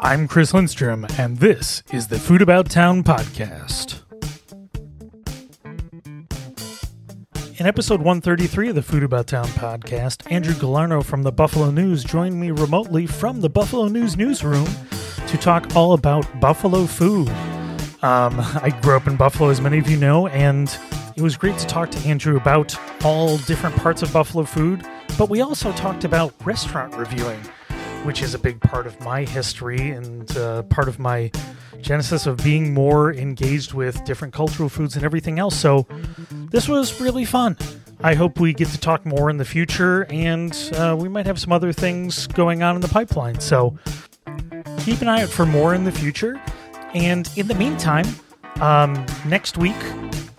I'm Chris Lindstrom, and this is the Food About Town podcast. In episode 133 of the Food About Town podcast, Andrew Galarneau from the Buffalo News joined me remotely from the Buffalo News newsroom to talk all about Buffalo food. I grew up in Buffalo, as many of you know, and it was great to talk to Andrew about all different parts of Buffalo food, but we also talked about restaurant reviewing, which is a big part of my history and part of my genesis of being more engaged with different cultural foods and everything else. So this was really fun. I hope we get to talk more in the future, and we might have some other things going on in the pipeline. So keep an eye out for more in the future. And in the meantime, next week,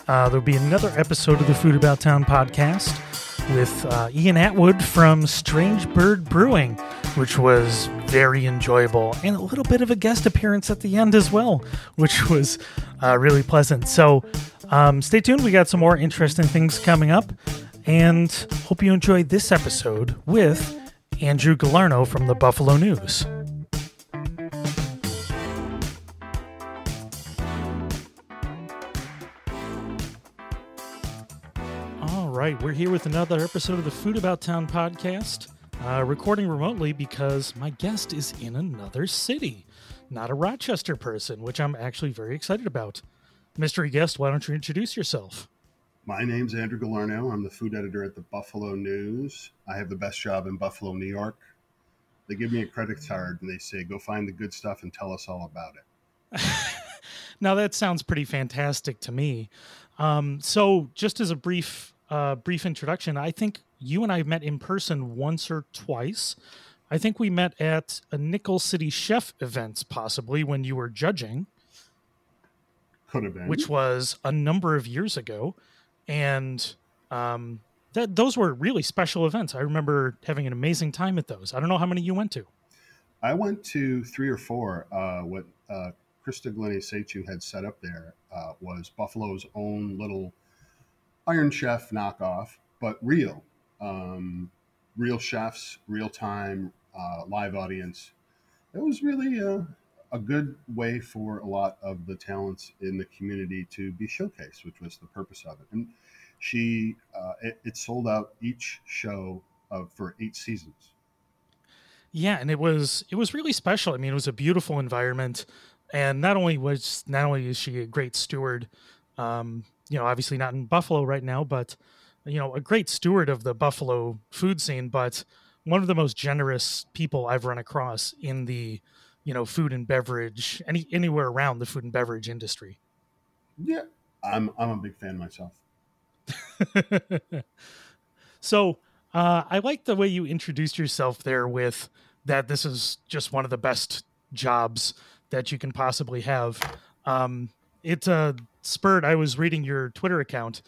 there'll be another episode of the Food About Town podcast with Ian Atwood from Strange Bird Brewing, which was very enjoyable, and a little bit of a guest appearance at the end as well, which was really pleasant. So stay tuned. We got some more interesting things coming up, and hope you enjoyed this episode with Andrew Galarneau from the Buffalo News. Right, we're here with another episode of the Food About Town podcast, recording remotely because my guest is in another city, not a Rochester person, which I'm actually very excited about. Mystery guest, why don't you introduce yourself? My name's Andrew Galarneau. I'm the food editor at the Buffalo News. I have the best job in Buffalo, New York. They give me a credit card and they say, go find the good stuff and tell us all about it. Now that sounds pretty fantastic to me. So just as a brief introduction, I think you and I met in person once or twice. I think we met at a Nickel City Chef event, possibly, when you were judging. Could have been. Which was a number of years ago. And those were really special events. I remember having an amazing time at those. I don't know how many you went to. I went to 3 or 4. What Krista Glennie Sachu had set up there was Buffalo's own little Iron Chef knockoff, but real. Real chefs, real time, live audience. It was really a good way for a lot of the talents in the community to be showcased, which was the purpose of it. And she, it sold out each show for 8 seasons. Yeah, and it was really special. I mean, it was a beautiful environment, and not only is she a great steward. You know, obviously not in Buffalo right now, but, you know, a great steward of the Buffalo food scene, but one of the most generous people I've run across in the, you know, food and beverage, anywhere around the food and beverage industry. Yeah, I'm a big fan myself. So I like the way you introduced yourself there with that this is just one of the best jobs that you can possibly have. It's a spurred, I was reading your Twitter account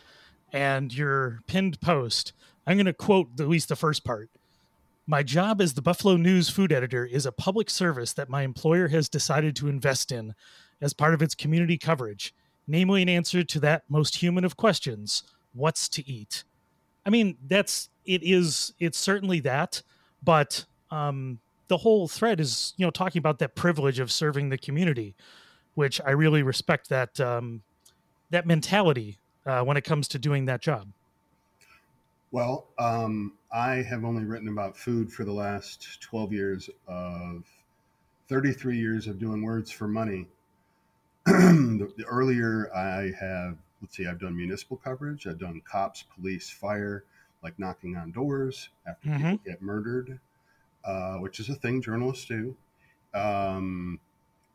and your pinned post. I'm going to quote at least the first part. My job as the Buffalo News food editor is a public service that my employer has decided to invest in as part of its community coverage, namely an answer to that most human of questions, what's to eat? I mean, it's certainly that, but the whole thread is, you know, talking about that privilege of serving the community, which I really respect that, that mentality when it comes to doing that job? Well, I have only written about food for the last 12 years of 33 years of doing words for money. The earlier I have, I've done municipal coverage. I've done cops, police, fire, like knocking on doors after people get murdered, which is a thing journalists do. I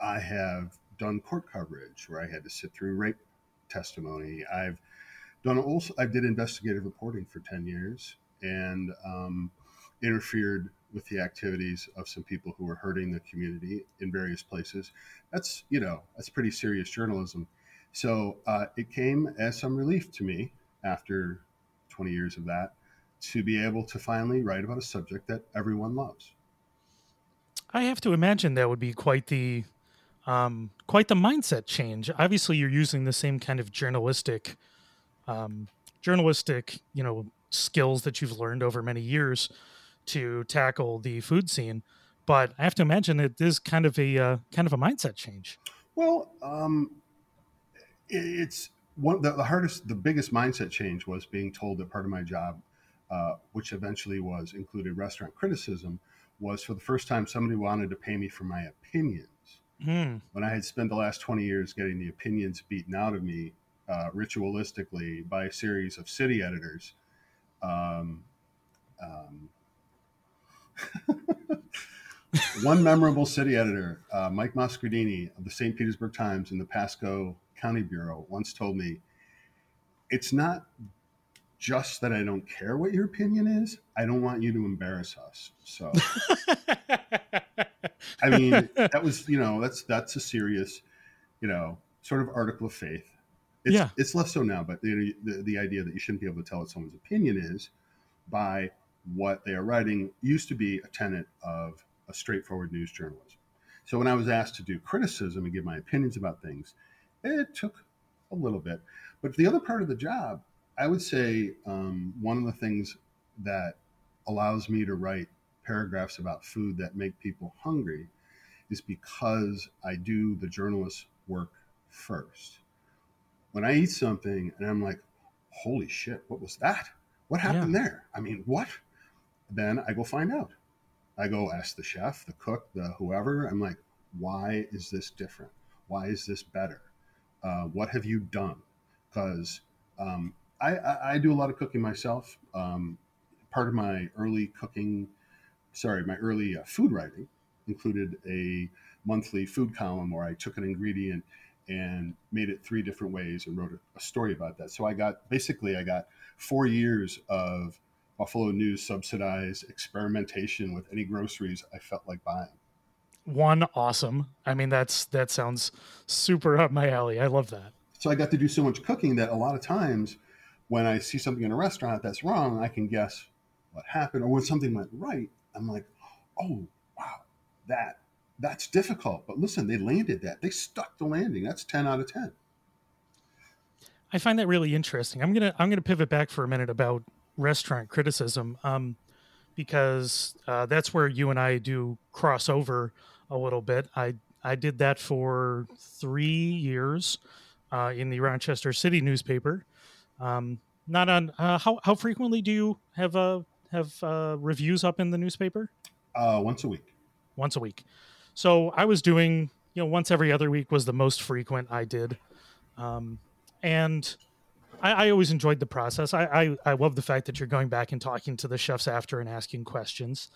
have done court coverage where I had to sit through rape testimony. I did investigative reporting for 10 years and interfered with the activities of some people who were hurting the community in various places. That's pretty serious journalism. So it came as some relief to me after 20 years of that to be able to finally write about a subject that everyone loves. I have to imagine that would be quite the mindset change. Obviously, you're using the same kind of journalistic, you know, skills that you've learned over many years to tackle the food scene. But I have to imagine it is kind of a mindset change. Well, it's one of the biggest mindset change was being told that part of my job, which eventually was included restaurant criticism, was for the first time somebody wanted to pay me for my opinions. Mm. When I had spent the last 20 years getting the opinions beaten out of me ritualistically by a series of city editors. One memorable city editor, Mike Moscardini of the St. Petersburg Times and the Pasco County Bureau, once told me, it's not just that I don't care what your opinion is. I don't want you to embarrass us. So, I mean, that was, that's a serious, sort of article of faith. It's less so now, but the idea that you shouldn't be able to tell what someone's opinion is by what they are writing used to be a tenet of a straightforward news journalism. So when I was asked to do criticism and give my opinions about things, it took a little bit. But the other part of the job, I would say one of the things that allows me to write paragraphs about food that make people hungry is because I do the journalist work first. When I eat something and I'm like, holy shit, what was that? What happened there? I mean, what? Then I go find out. I go ask the chef, the cook, the whoever. I'm like, why is this different? Why is this better? What have you done? Because I do a lot of cooking myself. Part of my early food writing included a monthly food column where I took an ingredient and made it three different ways and wrote a story about that. So I got 4 years of Buffalo News subsidized experimentation with any groceries I felt like buying. One, awesome. I mean, that sounds super up my alley. I love that. So I got to do so much cooking that a lot of times when I see something in a restaurant that's wrong, I can guess what happened. Or when something went right, I'm like, oh, wow, that's difficult. But listen, they landed that. They stuck the landing. That's 10 out of 10. I find that really interesting. I'm gonna pivot back for a minute about restaurant criticism, because that's where you and I do cross over a little bit. I did that for 3 years in the Rochester City newspaper. Not on how frequently do you have reviews up in the newspaper? Once a week. Once a week. So I was doing, once every other week was the most frequent I did. And I always enjoyed the process. I love the fact that you're going back and talking to the chefs after and asking questions.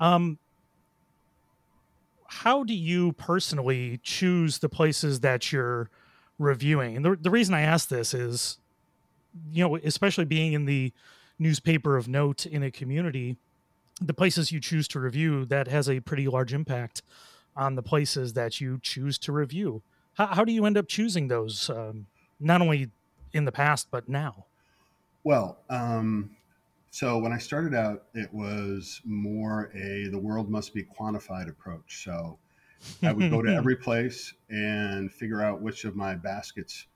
How do you personally choose the places that you're reviewing? And the reason I ask this is, especially being in the newspaper of note in a community, the places you choose to review, that has a pretty large impact on the places that you choose to review. How do you end up choosing those, not only in the past, but now? Well, so when I started out, it was more the world must be quantified approach. So I would go to every place and figure out which of my baskets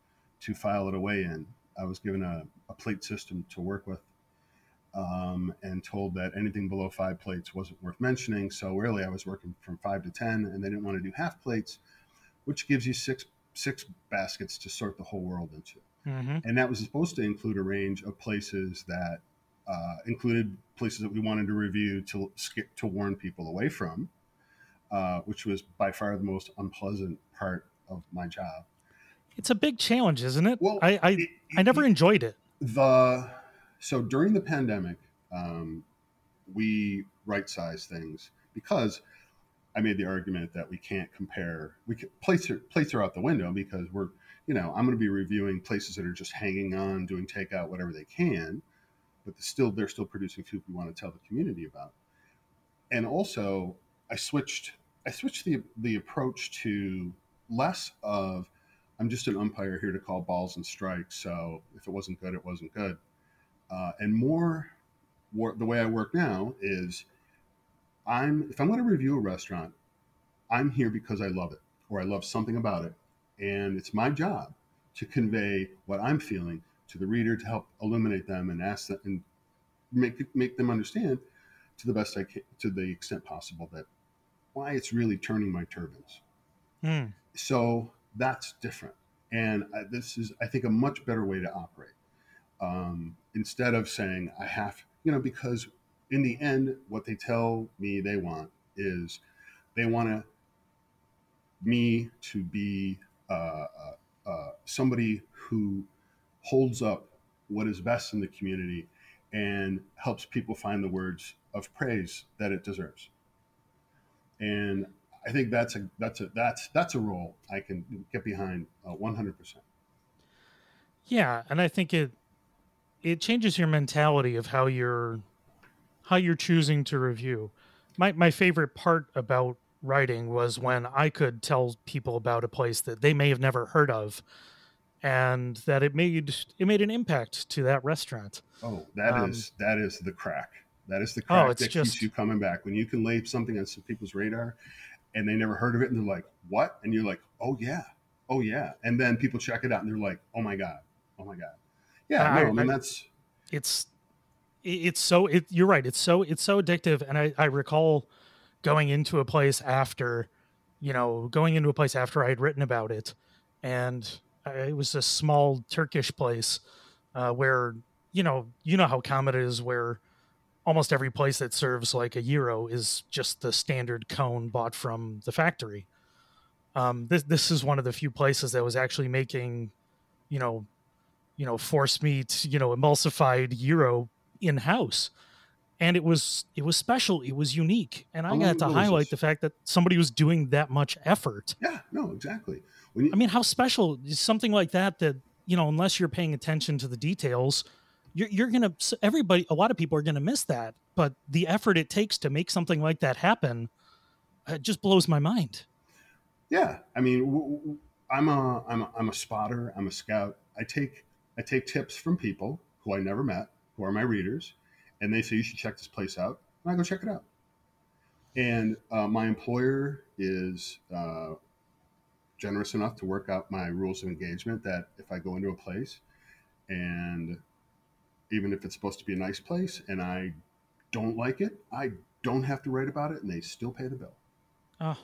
to file it away in. I was given a plate system to work with, and told that anything below 5 plates wasn't worth mentioning. So really I was working from 5 to 10, and they didn't want to do half plates, which gives you six baskets to sort the whole world into. Mm-hmm. And that was supposed to include a range of places that included places that we wanted to review to warn people away from, which was by far the most unpleasant part of my job. It's a big challenge, isn't it? Well, I never enjoyed it. So during the pandemic, we right-sized things because I made the argument that we can't compare. Plates are out the window because we're, I'm going to be reviewing places that are just hanging on, doing takeout, whatever they can, but they're still producing food we want to tell the community about. And also, I switched the approach to less of I'm just an umpire here to call balls and strikes. So if it wasn't good, it wasn't good. And more the way I work now is. If I'm going to review a restaurant, I'm here because I love it or I love something about it. And it's my job to convey what I'm feeling to the reader to help illuminate them and ask them and make them understand to the extent possible that why it's really turning my turbines. Mm. So that's different. And this is, I think, a much better way to operate. Instead of saying I have, because in the end, what they tell me they want is they want me to be somebody who holds up what is best in the community and helps people find the words of praise that it deserves. And I think that's a role I can get behind 100%. Yeah, and I think it changes your mentality of how you're choosing to review. My favorite part about writing was when I could tell people about a place that they may have never heard of, and that it made an impact to that restaurant. Oh, that is the crack. That is the crack keeps you coming back. When you can lay something on some people's radar and they never heard of it and they're like, what? And you're like, oh yeah. And then people check it out and they're like, oh my God. Yeah, you're right. It's so addictive. And I recall going into a place after, I had written about it, and it was a small Turkish place where, you know how common it is where almost every place that serves like a gyro is just the standard cone bought from the factory. This is one of the few places that was actually making, force meat, emulsified gyro in-house. And it was special. It was unique. And I got to highlight the fact that somebody was doing that much effort. Yeah, no, exactly. How special is something like that, unless you're paying attention to the details, a lot of people are going to miss that. But the effort it takes to make something like that happen just blows my mind. Yeah. I'm a spotter. I'm a scout. I take tips from people who I never met, who are my readers, and they say, you should check this place out. And I go check it out. And my employer is generous enough to work out my rules of engagement that if I go into a place, and even if it's supposed to be a nice place and I don't like it, I don't have to write about it, and they still pay the bill. Oh,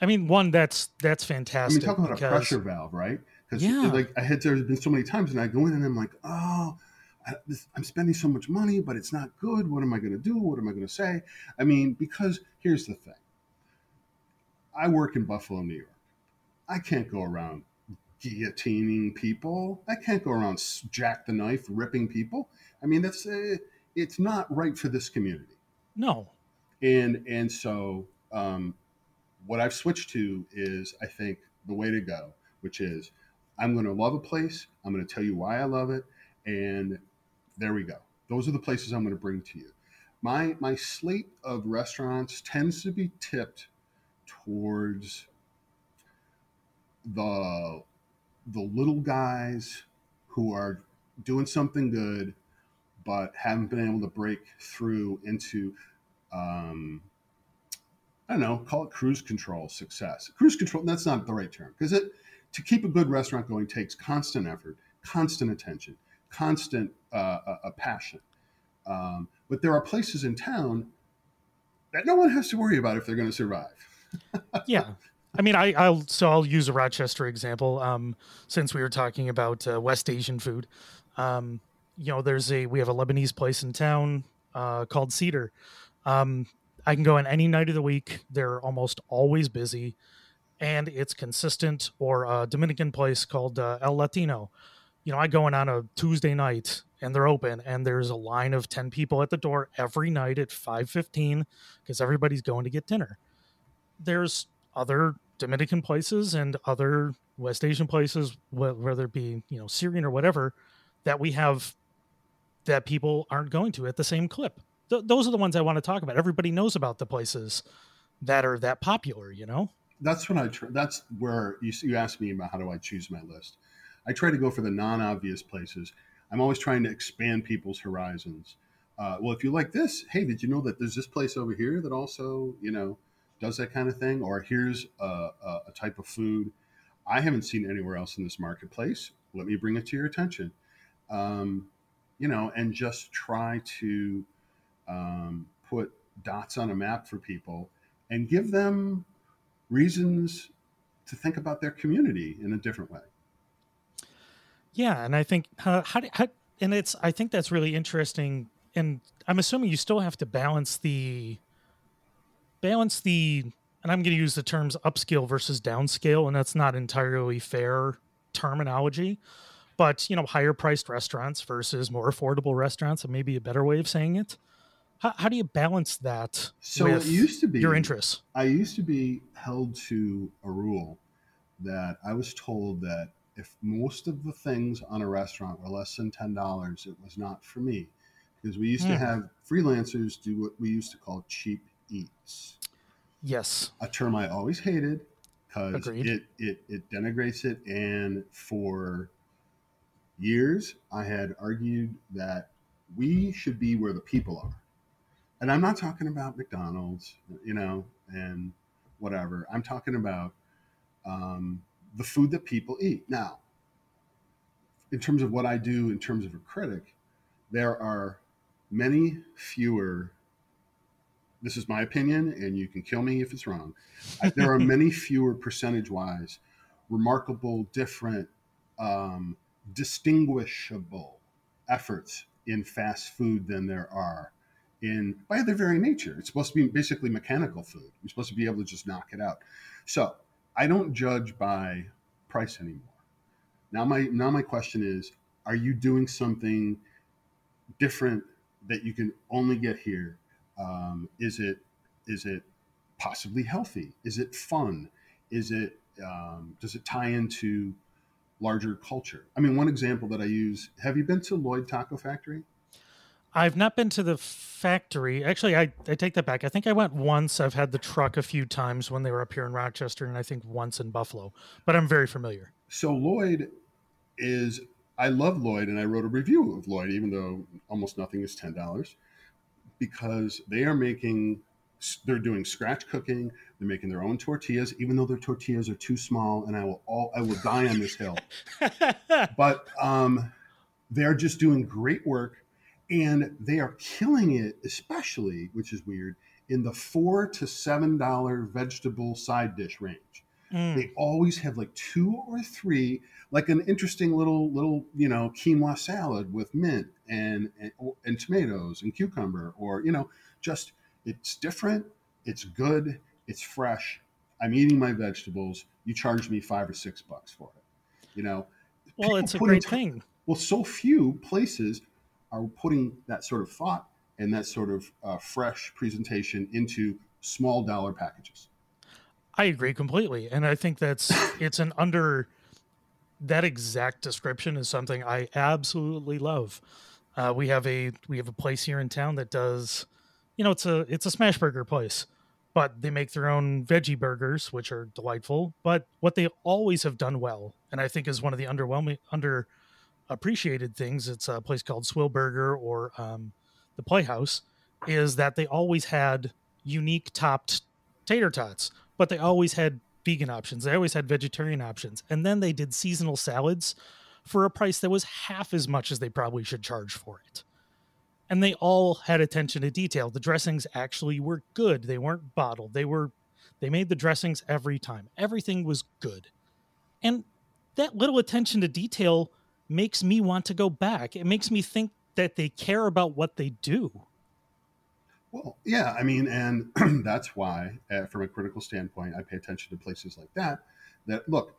that's fantastic. Talking about a pressure valve, right? Yeah. There's been so many times, and I go in and I'm like, I'm spending so much money, but it's not good. What am I going to do? What am I going to say? Because here's the thing. I work in Buffalo, New York. I can't go around guillotining people. I can't go around jack the knife, ripping people. It's not right for this community. No. And so what I've switched to is, I think, the way to go, which is, I'm going to love a place. I'm going to tell you why I love it. And there we go. Those are the places I'm going to bring to you. My slate of restaurants tends to be tipped towards the little guys who are doing something good, but haven't been able to break through into, call it cruise control success. Cruise control, that's not the right term, because to keep a good restaurant going takes constant effort, constant attention, constant passion. But there are places in town that no one has to worry about if they're going to survive. Yeah. I'll use a Rochester example. Since we were talking about West Asian food, we have a Lebanese place in town called Cedar. I can go in any night of the week. They're almost always busy. And it's consistent. Or a Dominican place called El Latino. I go in on a Tuesday night and they're open, and there's a line of 10 people at the door every night at 5:15 because everybody's going to get dinner. There's other Dominican places and other West Asian places, whether it be, Syrian or whatever, that we have that people aren't going to at the same clip. Those are the ones I want to talk about. Everybody knows about the places that are that popular, That's when that's where you asked me about how do I choose my list. I try to go for the non-obvious places. I'm always trying to expand people's horizons. If you like this, hey, did you know that there's this place over here that also, does that kind of thing? Or here's a type of food I haven't seen anywhere else in this marketplace. Let me bring it to your attention. And just try to put dots on a map for people and give them reasons to think about their community in a different way. Yeah. And I think, I think that's really interesting. And I'm assuming you still have to balance the, and I'm going to use the terms upscale versus downscale, and that's not entirely fair terminology, but, you know, higher priced restaurants versus more affordable restaurants, and maybe a better way of saying it. How do you balance that? So it used to be your interests. I used to be held to a rule that I was told that if most of the things on a restaurant were less than $10, it was not for me, because we used to have freelancers do what we used to call cheap eats. Yes. A term I always hated because it denigrates it. And for years, I had argued that we should be where the people are. And I'm not talking about McDonald's, you know, and whatever. I'm talking about the food that people eat. Now, in terms of what I do, in terms of a critic, there are many fewer, this is my opinion, and you can kill me if it's wrong. There are many fewer percentage-wise, remarkable, different, distinguishable efforts in fast food than there are in, by their very nature. It's supposed to be basically mechanical food. You're supposed to be able to just knock it out. So I don't judge by price anymore. Now my question is, are you doing something different that you can only get here? Is it possibly healthy? Is it fun? Is it, does it tie into larger culture? I mean, one example that I use, have you been to Lloyd Taco Factory? I've not been to the factory. Actually, I take that back. I think I went once. I've had the truck a few times when they were up here in Rochester, and I think once in Buffalo, but I'm very familiar. So I love Lloyd, and I wrote a review of Lloyd, even though almost nothing is $10, because they're doing scratch cooking. They're making their own tortillas, even though their tortillas are too small, and I will die on this hill. But they're just doing great work. And they are killing it, especially, which is weird, in the $4 to $7 vegetable side dish range. Mm. They always have like two or three, like an interesting little, you know, quinoa salad with mint and tomatoes and cucumber, or, you know, just, it's different, it's good, it's fresh. I'm eating my vegetables. You charge me $5 or $6 for it, you know. Well, it's a great thing. Well, so few places are putting that sort of thought and that sort of fresh presentation into small dollar packages. I agree completely. And I think that exact description is something I absolutely love. We have a place here in town that does, you know, it's a smash burger place, but they make their own veggie burgers, which are delightful. But what they always have done well, and I think is one of the underappreciated things, it's a place called Swill Burger or the Playhouse, is that they always had unique topped tater tots, but they always had vegan options, they always had vegetarian options, and then they did seasonal salads for a price that was half as much as they probably should charge for it. And they all had attention to detail. The dressings actually were good. They weren't bottled. They made the dressings every time. Everything was good. And that little attention to detail makes me want to go back. It makes me think that they care about what they do. Well, yeah, I mean, and that's why, from a critical standpoint, I pay attention to places like that. That, look,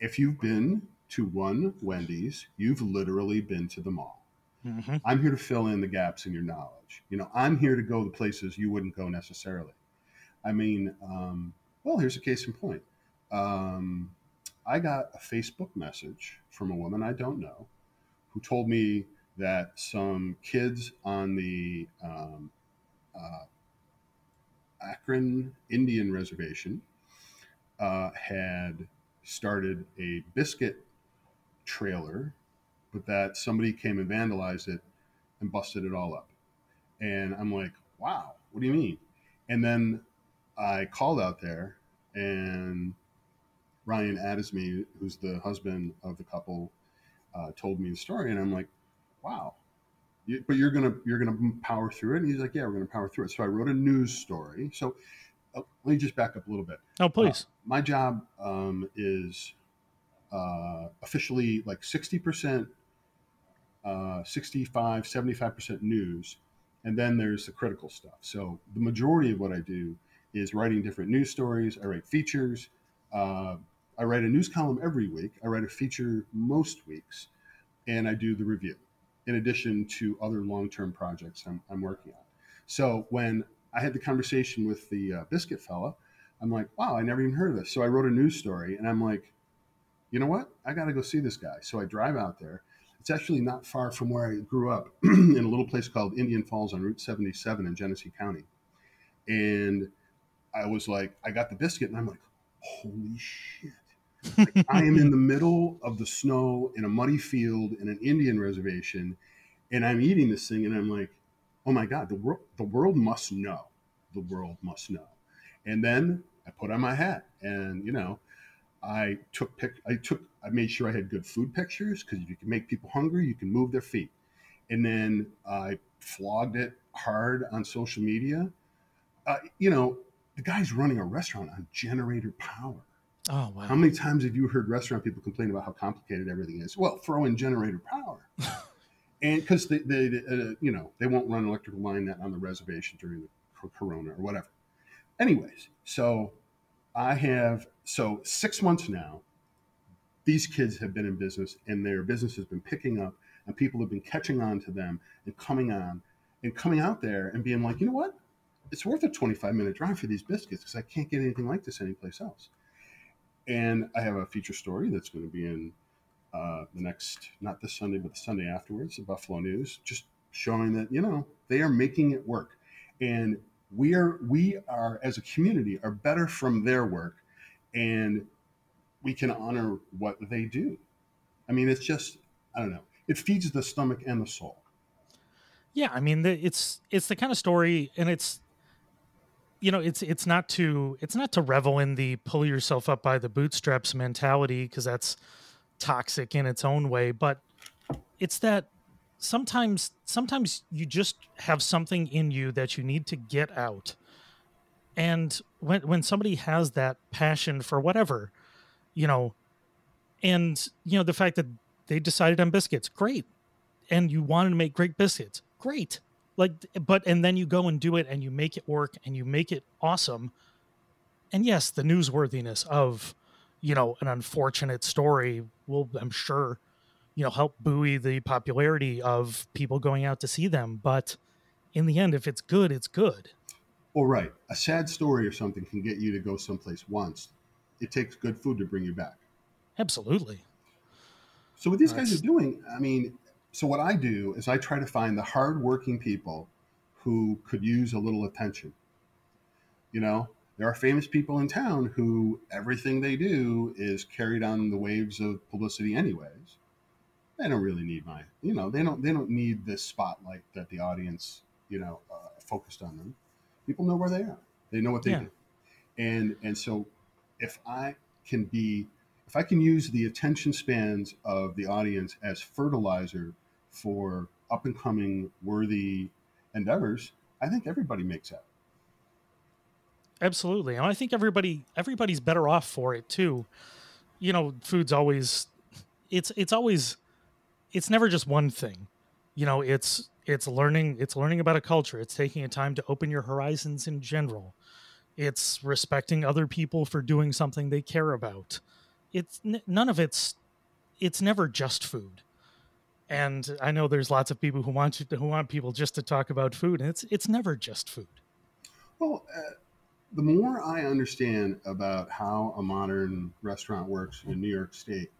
if you've been to one Wendy's, you've literally been to them all. Mm-hmm. I'm here to fill in the gaps in your knowledge. You know, I'm here to go to places you wouldn't go necessarily. I mean, well, here's a case in point. I got a Facebook message from a woman I don't know who told me that some kids on the Akron Indian Reservation had started a biscuit trailer, but that somebody came and vandalized it and busted it all up. And I'm like, wow, what do you mean? And then I called out there, and Ryan Addisme, who's the husband of the couple, told me the story, and I'm like, "Wow!" But you're gonna power through it, and he's like, "Yeah, we're gonna power through it." So I wrote a news story. So Let me just back up a little bit. Oh, please. My job is officially like 60%, 65, 75% news. And then there's the critical stuff. So the majority of what I do is writing different news stories. I write features. I write a news column every week. I write a feature most weeks, and I do the review in addition to other long-term projects I'm working on. So when I had the conversation with the biscuit fella, I'm like, wow, I never even heard of this. So I wrote a news story and I'm like, you know what? I got to go see this guy. So I drive out there. It's actually not far from where I grew up in a little place called Indian Falls on Route 77 in Genesee County. And I was like, I got the biscuit and I'm like, holy shit. Like, I am in the middle of the snow in a muddy field in an Indian reservation. And I'm eating this thing and I'm like, oh my God, the world must know. The world must know. And then I put on my hat and, you know, I made sure I had good food pictures because if you can make people hungry, you can move their feet. And then I flogged it hard on social media. You know, the guy's running a restaurant on generator power. Oh, wow. How many times have you heard restaurant people complain about how complicated everything is? Well, throw in generator power. And because they you know, they won't run electrical line that on the reservation during the corona or whatever. Anyways, so I have, 6 months now, these kids have been in business and their business has been picking up and people have been catching on to them and coming out there and being like, you know what? It's worth a 25-minute drive for these biscuits because I can't get anything like this anyplace else. And I have a feature story that's going to be in the next, not this Sunday, but the Sunday afterwards, the Buffalo News, just showing that, you know, they are making it work. And we are as a community, are better from their work, and we can honor what they do. I mean, it's just, I don't know. It feeds the stomach and the soul. Yeah, I mean, it's the kind of story, and it's, you know, it's not to revel in the pull yourself up by the bootstraps mentality, because that's toxic in its own way, but it's that sometimes you just have something in you that you need to get out. And when somebody has that passion for whatever, you know, and you know, the fact that they decided on biscuits, great. And you wanted to make great biscuits, great. Like, but, and then you go and do it and you make it work and you make it awesome. And yes, the newsworthiness of, you know, an unfortunate story will, I'm sure, you know, help buoy the popularity of people going out to see them. But in the end, if it's good, it's good. Well, right. A sad story or something can get you to go someplace once. It takes good food to bring you back. Absolutely. So what these guys are doing, I mean, so what I do is I try to find the hardworking people who could use a little attention. You know, there are famous people in town who everything they do is carried on the waves of publicity anyways. They don't really need my, you know, they don't need this spotlight that the audience, you know, focused on them. People know where they are. They know what they do. And so if I can use the attention spans of the audience as fertilizer for up and coming worthy endeavors, I think everybody makes out. Absolutely. And I think everybody's better off for it too. You know, food's always, it's never just one thing. You know, it's learning about a culture. It's taking a time to open your horizons in general. It's respecting other people for doing something they care about. It's never just food. And I know there's lots of people who want people just to talk about food, and it's never just food. Well, the more I understand about how a modern restaurant works in New York State,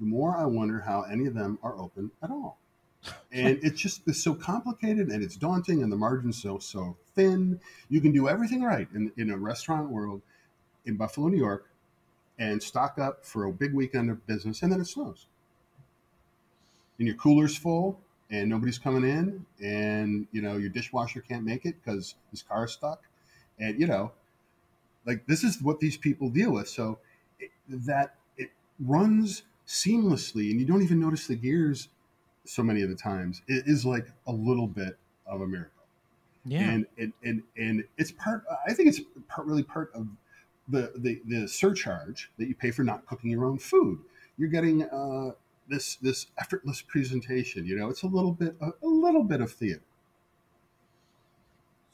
the more I wonder how any of them are open at all. And it's so complicated and it's daunting, and the margin's so thin. You can do everything right in a restaurant world in Buffalo, New York, and stock up for a big weekend of business, and then it slows. And your cooler's full, and nobody's coming in, and, you know, your dishwasher can't make it because his car's stuck. And, you know, like, this is what these people deal with. So it runs seamlessly, and you don't even notice the gears so many of the times. It is like a little bit of a miracle. Yeah. And it's part, I think it's part, really part of the surcharge that you pay for not cooking your own food. You're getting this effortless presentation. You know, it's a little bit of theater.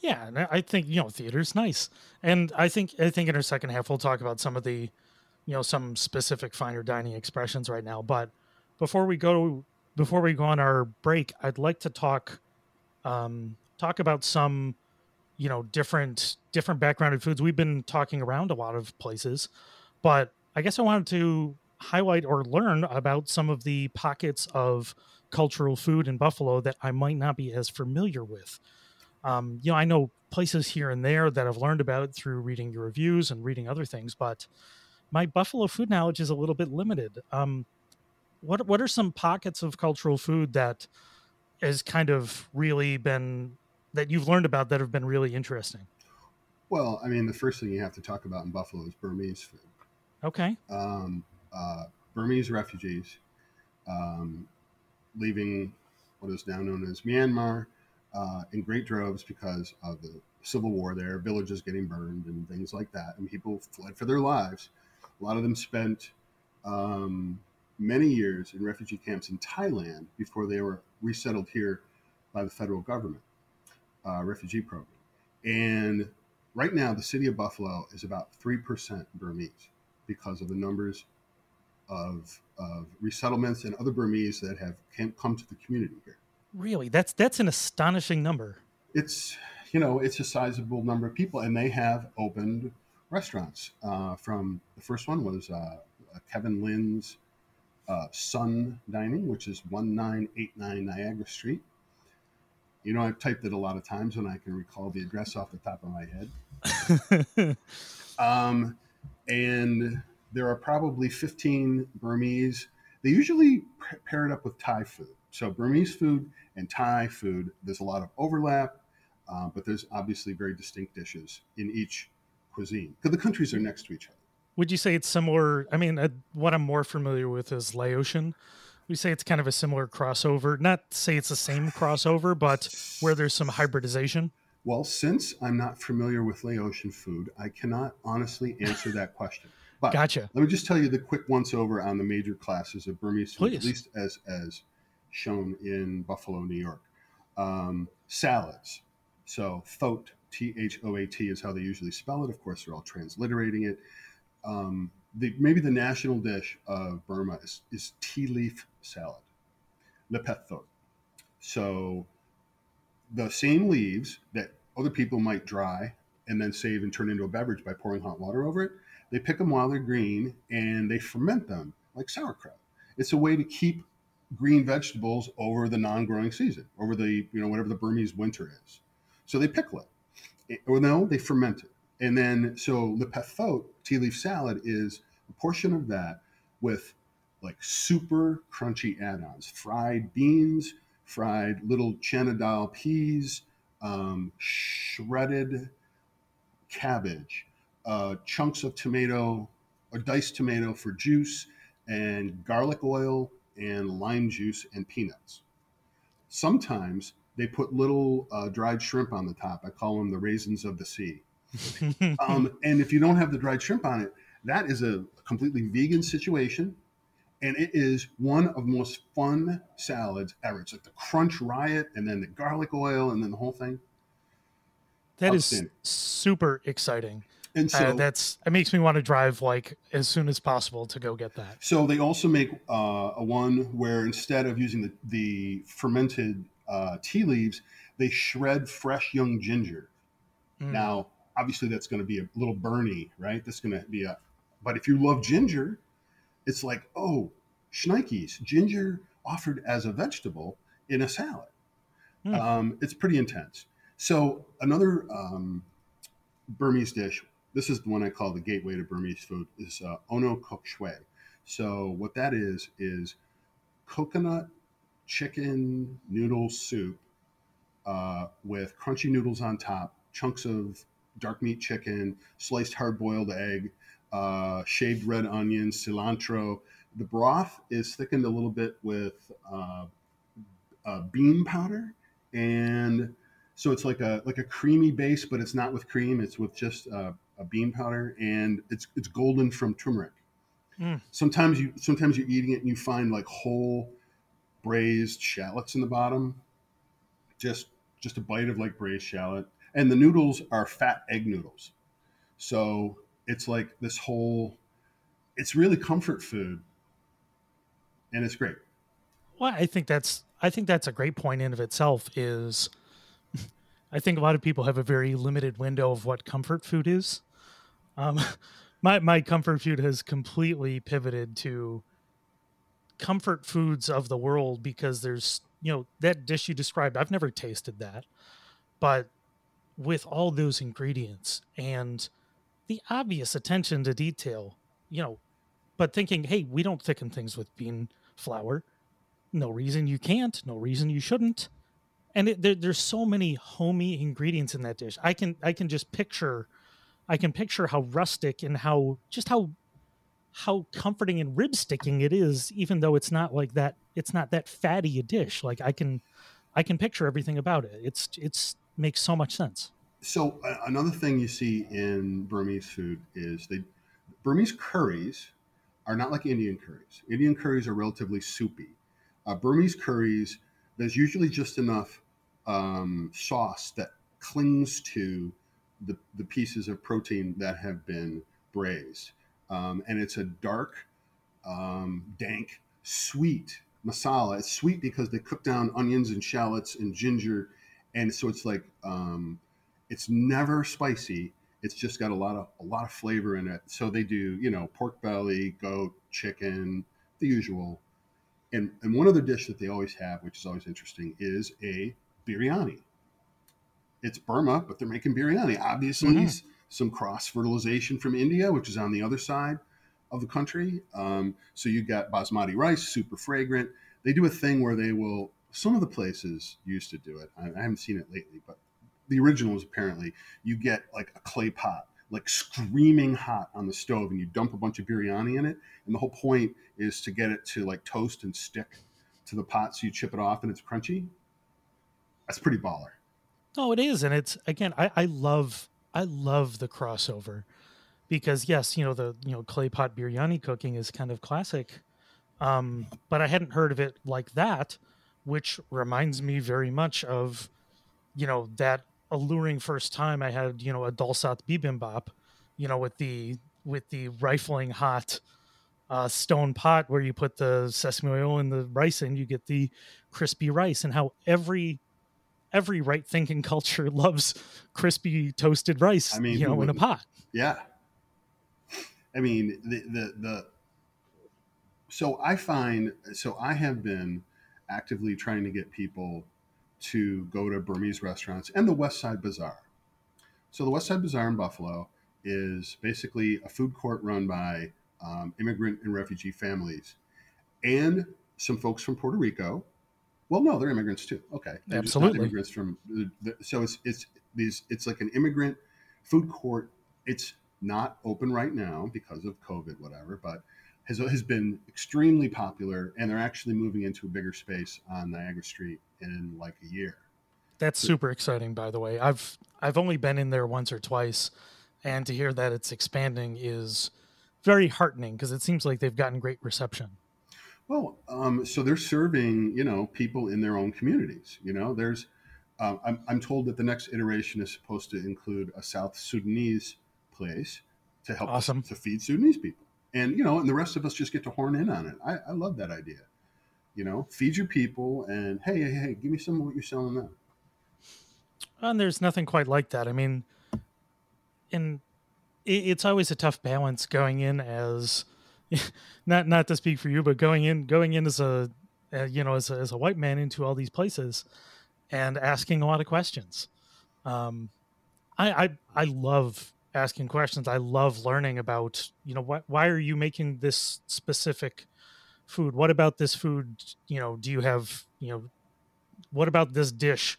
Yeah, and I think, you know, theater's nice. And I think in our second half we'll talk about some of the, you know, some specific finer dining expressions right now. But before we go on our break, I'd like to talk about some, you know, different backgrounded foods. We've been talking around a lot of places, but I guess I wanted to highlight or learn about some of the pockets of cultural food in Buffalo that I might not be as familiar with. You know, I know places here and there that I've learned about it through reading your reviews and reading other things, but my Buffalo food knowledge is a little bit limited. What are some pockets of cultural food that has kind of really been, that you've learned about that have been really interesting? Well, I mean, the first thing you have to talk about in Buffalo is Burmese food. Okay. Burmese refugees leaving what is now known as Myanmar in great droves because of the civil war there, villages getting burned and things like that. And people fled for their lives. A lot of them spent many years in refugee camps in Thailand before they were resettled here by the federal government refugee program. And right now, the city of Buffalo is about 3% Burmese because of the numbers of resettlements and other Burmese that have come to the community here. Really? That's an astonishing number. It's, you know, it's a sizable number of people, and they have opened restaurants. From the first one was Kevin Lynn's Sun Dining, which is 1989 Niagara Street. You know, I've typed it a lot of times when I can recall the address off the top of my head. And there are probably 15 Burmese. They usually pair it up with Thai food. So Burmese food and Thai food, there's a lot of overlap, but there's obviously very distinct dishes in each cuisine because the countries are next to each other. Would you say it's similar? I mean, what I'm more familiar with is Laotian. We say it's kind of a similar crossover, not say it's the same crossover, but where there's some hybridization. Well, since I'm not familiar with Laotian food, I cannot honestly answer that question. But gotcha. Let me just tell you the quick once over on the major classes of Burmese food, at least as shown in Buffalo, New York. Salads. So thoat, T-H-O-A-T is how they usually spell it. Of course, they're all transliterating it. Maybe the national dish of Burma is tea leaf salad, lepet thoat. So the same leaves that other people might dry and then save and turn into a beverage by pouring hot water over it, they pick them while they're green and they ferment them like sauerkraut. It's a way to keep green vegetables over the non-growing season, over the, you know, whatever the Burmese winter is. So they pickle it, or no, they ferment it. And then, so lepet thoat, tea leaf salad, is a portion of that with like super crunchy add-ons, fried beans, fried little chana dal peas, shredded cabbage, chunks of tomato or diced tomato for juice, and garlic oil and lime juice and peanuts. Sometimes they put little dried shrimp on the top. I call them the raisins of the sea. And if you don't have the dried shrimp on it, that is a completely vegan situation. And it is one of the most fun salads ever. It's like the crunch riot and then the garlic oil and then the whole thing. That is super exciting. And so it makes me want to drive like as soon as possible to go get that. So they also make a one where instead of using the fermented tea leaves, they shred fresh young ginger. Mm. Now, obviously that's going to be a little burny, right? That's going to be but if you love ginger, it's like, oh, shnikes, ginger offered as a vegetable in a salad. Mm. It's pretty intense. So another Burmese dish, this is the one I call the gateway to Burmese food, is ono kok shui. So what that is coconut chicken noodle soup with crunchy noodles on top, chunks of dark meat chicken, sliced hard-boiled egg, shaved red onion, cilantro. The broth is thickened a little bit with bean powder and So it's like a creamy base, but it's not with cream. It's with just a bean powder, and it's golden from turmeric. Mm. Sometimes you're eating it and you find like whole braised shallots in the bottom. Just a bite of like braised shallot, and the noodles are fat egg noodles. So it's like this whole. It's really comfort food, and it's great. Well, I think that's a great point in of itself is. I think a lot of people have a very limited window of what comfort food is. My comfort food has completely pivoted to comfort foods of the world because there's, you know, that dish you described, I've never tasted that. But with all those ingredients and the obvious attention to detail, you know, but thinking, hey, we don't thicken things with bean flour. No reason you can't, no reason you shouldn't. And there's so many homey ingredients in that dish. I can picture how rustic and how comforting and rib sticking it is, even though it's not like that. It's not that fatty a dish. Like I can picture everything about it. It makes so much sense. So another thing you see in Burmese food is Burmese curries are not like Indian curries. Indian curries are relatively soupy. Burmese curries. There's usually just enough sauce that clings to the pieces of protein that have been braised. And it's a dark, dank, sweet masala. It's sweet because they cook down onions and shallots and ginger. And so it's like, it's never spicy. It's just got a lot of flavor in it. So they do, you know, pork belly, goat, chicken, the usual. And one other dish that they always have, which is always interesting, is a biryani. It's Burma, but they're making biryani. Obviously, some cross-fertilization from India, which is on the other side of the country. So you got basmati rice, super fragrant. They do a thing where they will, some of the places used to do it. I haven't seen it lately, but the original is apparently you get like a clay pot, like screaming hot on the stove, and you dump a bunch of biryani in it. And the whole point is to get it to like toast and stick to the pot. So you chip it off and it's crunchy. That's pretty baller. No, it is. And it's, again, I love the crossover because yes, you know, the clay pot biryani cooking is kind of classic. But I hadn't heard of it like that, which reminds me very much of, you know, that alluring first time I had, you know, a dalsat bibimbap, you know, with the rifling hot stone pot where you put the sesame oil and the rice in, you get the crispy rice, and how every right thinking culture loves crispy toasted rice, I mean, you know, in a pot. Yeah. I mean, I have been actively trying to get people to go to Burmese restaurants and the West Side Bazaar. So the West Side Bazaar in Buffalo is basically a food court run by immigrant and refugee families and some folks from Puerto Rico. Well, no, they're immigrants too. Okay. They're absolutely. Immigrants from so it's like an immigrant food court. It's not open right now because of COVID, whatever, but has been extremely popular, and they're actually moving into a bigger space on Niagara Street in like a year. That's super exciting, by the way. I've only been in there once or twice, and to hear that it's expanding is very heartening because it seems like they've gotten great reception. Well, so they're serving, you know, people in their own communities. You know, there's I'm told that the next iteration is supposed to include a South Sudanese place to help awesome. To feed Sudanese people. And, you know, and the rest of us just get to horn in on it. I love that idea. You know, feed your people and, hey, give me some of what you're selling them. And there's nothing quite like that. I mean, and it's always a tough balance going in as, not to speak for you, but going in as a white man into all these places and asking a lot of questions. I love asking questions. I love learning about, you know, why are you making this specific food? What about this food? You know, do you have, you know, what about this dish,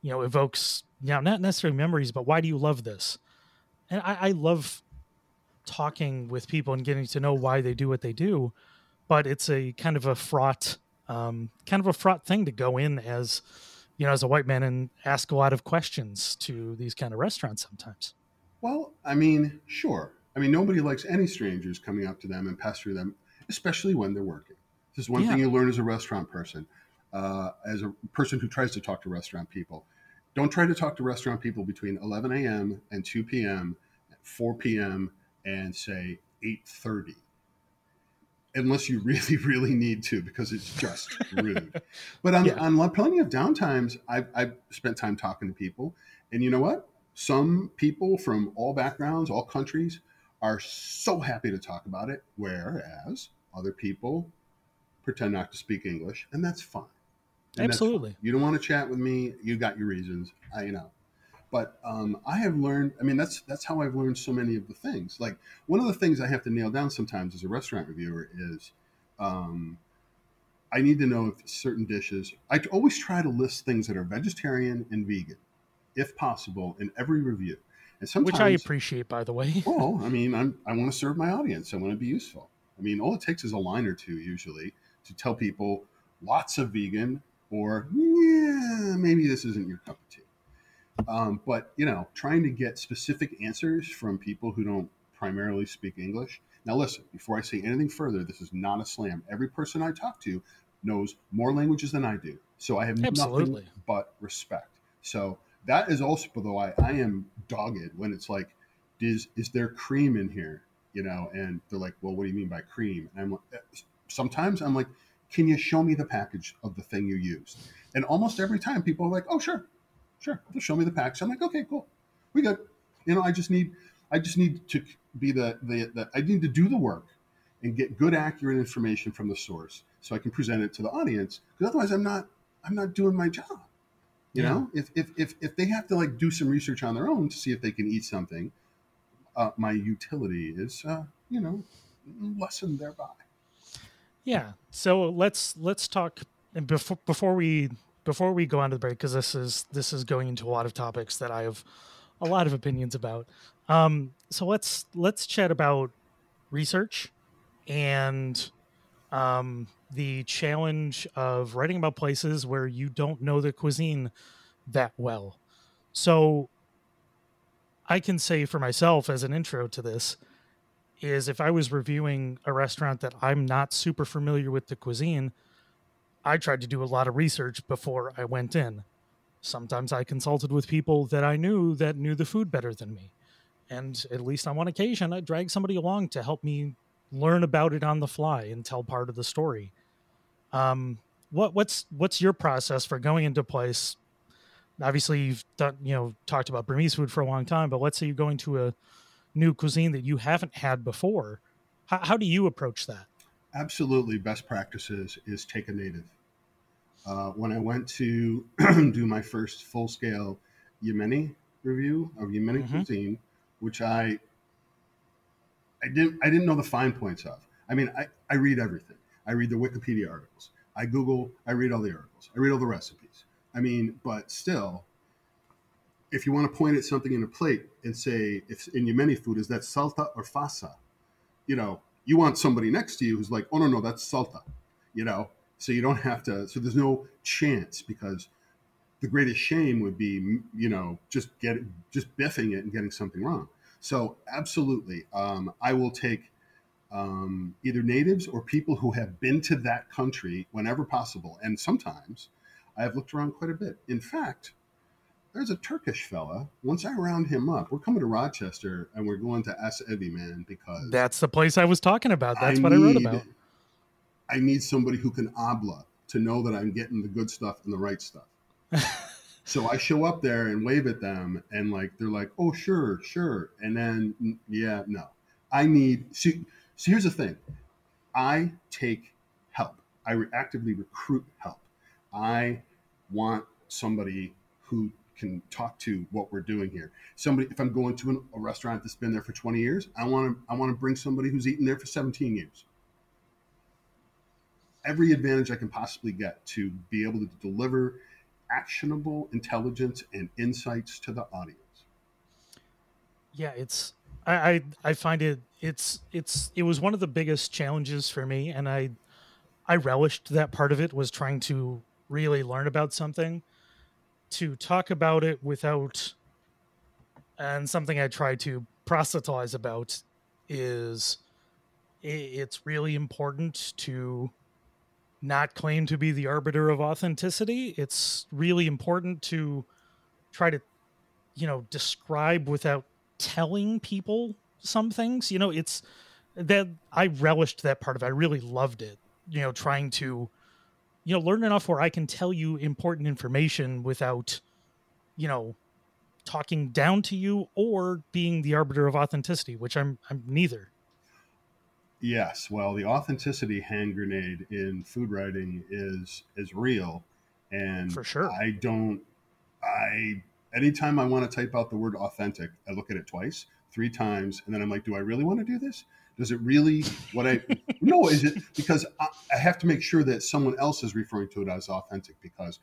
you know, evokes, you know, not necessarily memories, but why do you love this? And I love talking with people and getting to know why they do what they do, but it's a kind of a fraught thing to go in as you know, as a white man and ask a lot of questions to these kind of restaurants sometimes. Well, I mean, sure. I mean, nobody likes any strangers coming up to them and pestering them, especially when they're working. This is one thing you learn as a restaurant person, as a person who tries to talk to restaurant people. Don't try to talk to restaurant people between 11 a.m. and 2 p.m., 4 p.m., and say 8:30, unless you really, really need to, because it's just rude. But on plenty of downtimes, I've spent time talking to people. And you know what? Some people from all backgrounds, all countries, are so happy to talk about it, whereas other people pretend not to speak English, and that's fine. And absolutely. That's fine. You don't want to chat with me. You got your reasons. I know. But I have learned, I mean, that's how I've learned so many of the things. Like, one of the things I have to nail down sometimes as a restaurant reviewer is I need to know if certain dishes, I always try to list things that are vegetarian and vegan, if possible, in every review. And sometimes, which I appreciate, by the way. Well, I mean, I want to serve my audience. I want to be useful. I mean, all it takes is a line or two usually to tell people lots of vegan or, yeah, maybe this isn't your cup of tea. But, you know, trying to get specific answers from people who don't primarily speak English. Now, listen, before I say anything further, this is not a slam. Every person I talk to knows more languages than I do. So I have nothing but respect. So that is also why I am dogged when it's like, is there cream in here? You know, and they're like, well, what do you mean by cream? And I'm like, sometimes I'm like, can you show me the package of the thing you used? And almost every time people are like, oh, sure. They'll show me the package. I'm like, okay, cool. We good. You know, I just need to be I need to do the work and get good, accurate information from the source so I can present it to the audience. Because otherwise I'm not doing my job. You know, if they have to like do some research on their own to see if they can eat something, my utility is, you know, lessened thereby. Yeah. So let's talk. And before we go on to the break, because this is going into a lot of topics that I have a lot of opinions about. So let's chat about research and the challenge of writing about places where you don't know the cuisine that well. So I can say for myself as an intro to this is if I was reviewing a restaurant that I'm not super familiar with the cuisine, I tried to do a lot of research before I went in. Sometimes I consulted with people that I knew that knew the food better than me. And at least on one occasion, I dragged somebody along to help me learn about it on the fly and tell part of the story. What's your process for going into a place? Obviously, you've done, you know, talked about Burmese food for a long time, but let's say you're going to a new cuisine that you haven't had before. How do you approach that? Absolutely. Best practices is take a native. When I went to do my first full-scale Yemeni review of Yemeni cuisine, which I didn't know the fine points of. I mean, I read everything. I read the Wikipedia articles. I Google. I read all the articles. I read all the recipes. I mean, but still, if you want to point at something in a plate and say, if in Yemeni food, is that salta or fasa? You know, you want somebody next to you who's like, oh, no, that's salta, you know? So you don't have to, so there's no chance, because the greatest shame would be, you know, just biffing it and getting something wrong. So absolutely. I will take either natives or people who have been to that country whenever possible. And sometimes I have looked around quite a bit. In fact, there's a Turkish fella. Once I round him up, we're coming to Rochester and we're going to Asevi, man, because that's the place I was talking about. That's what I wrote about. I need somebody who can habla to know that I'm getting the good stuff and the right stuff. So I show up there and wave at them, and like they're like, "Oh, sure," and then yeah, no. I need. So here's the thing: I take help. I actively recruit help. I want somebody who can talk to what we're doing here. Somebody, if I'm going to a restaurant that's been there for 20 years, I want to bring somebody who's eaten there for 17 years. Every advantage I can possibly get to be able to deliver actionable intelligence and insights to the audience. Yeah, it's, I find it, it was one of the biggest challenges for me. And I relished that part of it, was trying to really learn about something. to talk about it without, and something I try to proselytize about is it's really important to not claim to be the arbiter of authenticity. It's really important to try to, you know, describe without telling people some things. You know, it's that I relished that part of it. I really loved it, you know, trying to, you know, learn enough where I can tell you important information without, you know, talking down to you or being the arbiter of authenticity, which I'm neither. Yes, well, the authenticity hand grenade in food writing is real, and for sure. Anytime I want to type out the word authentic, I look at it twice, three times, and then I'm like, do I really want to do this? Does it really what I no? Is it because I have to make sure that someone else is referring to it as authentic? Because,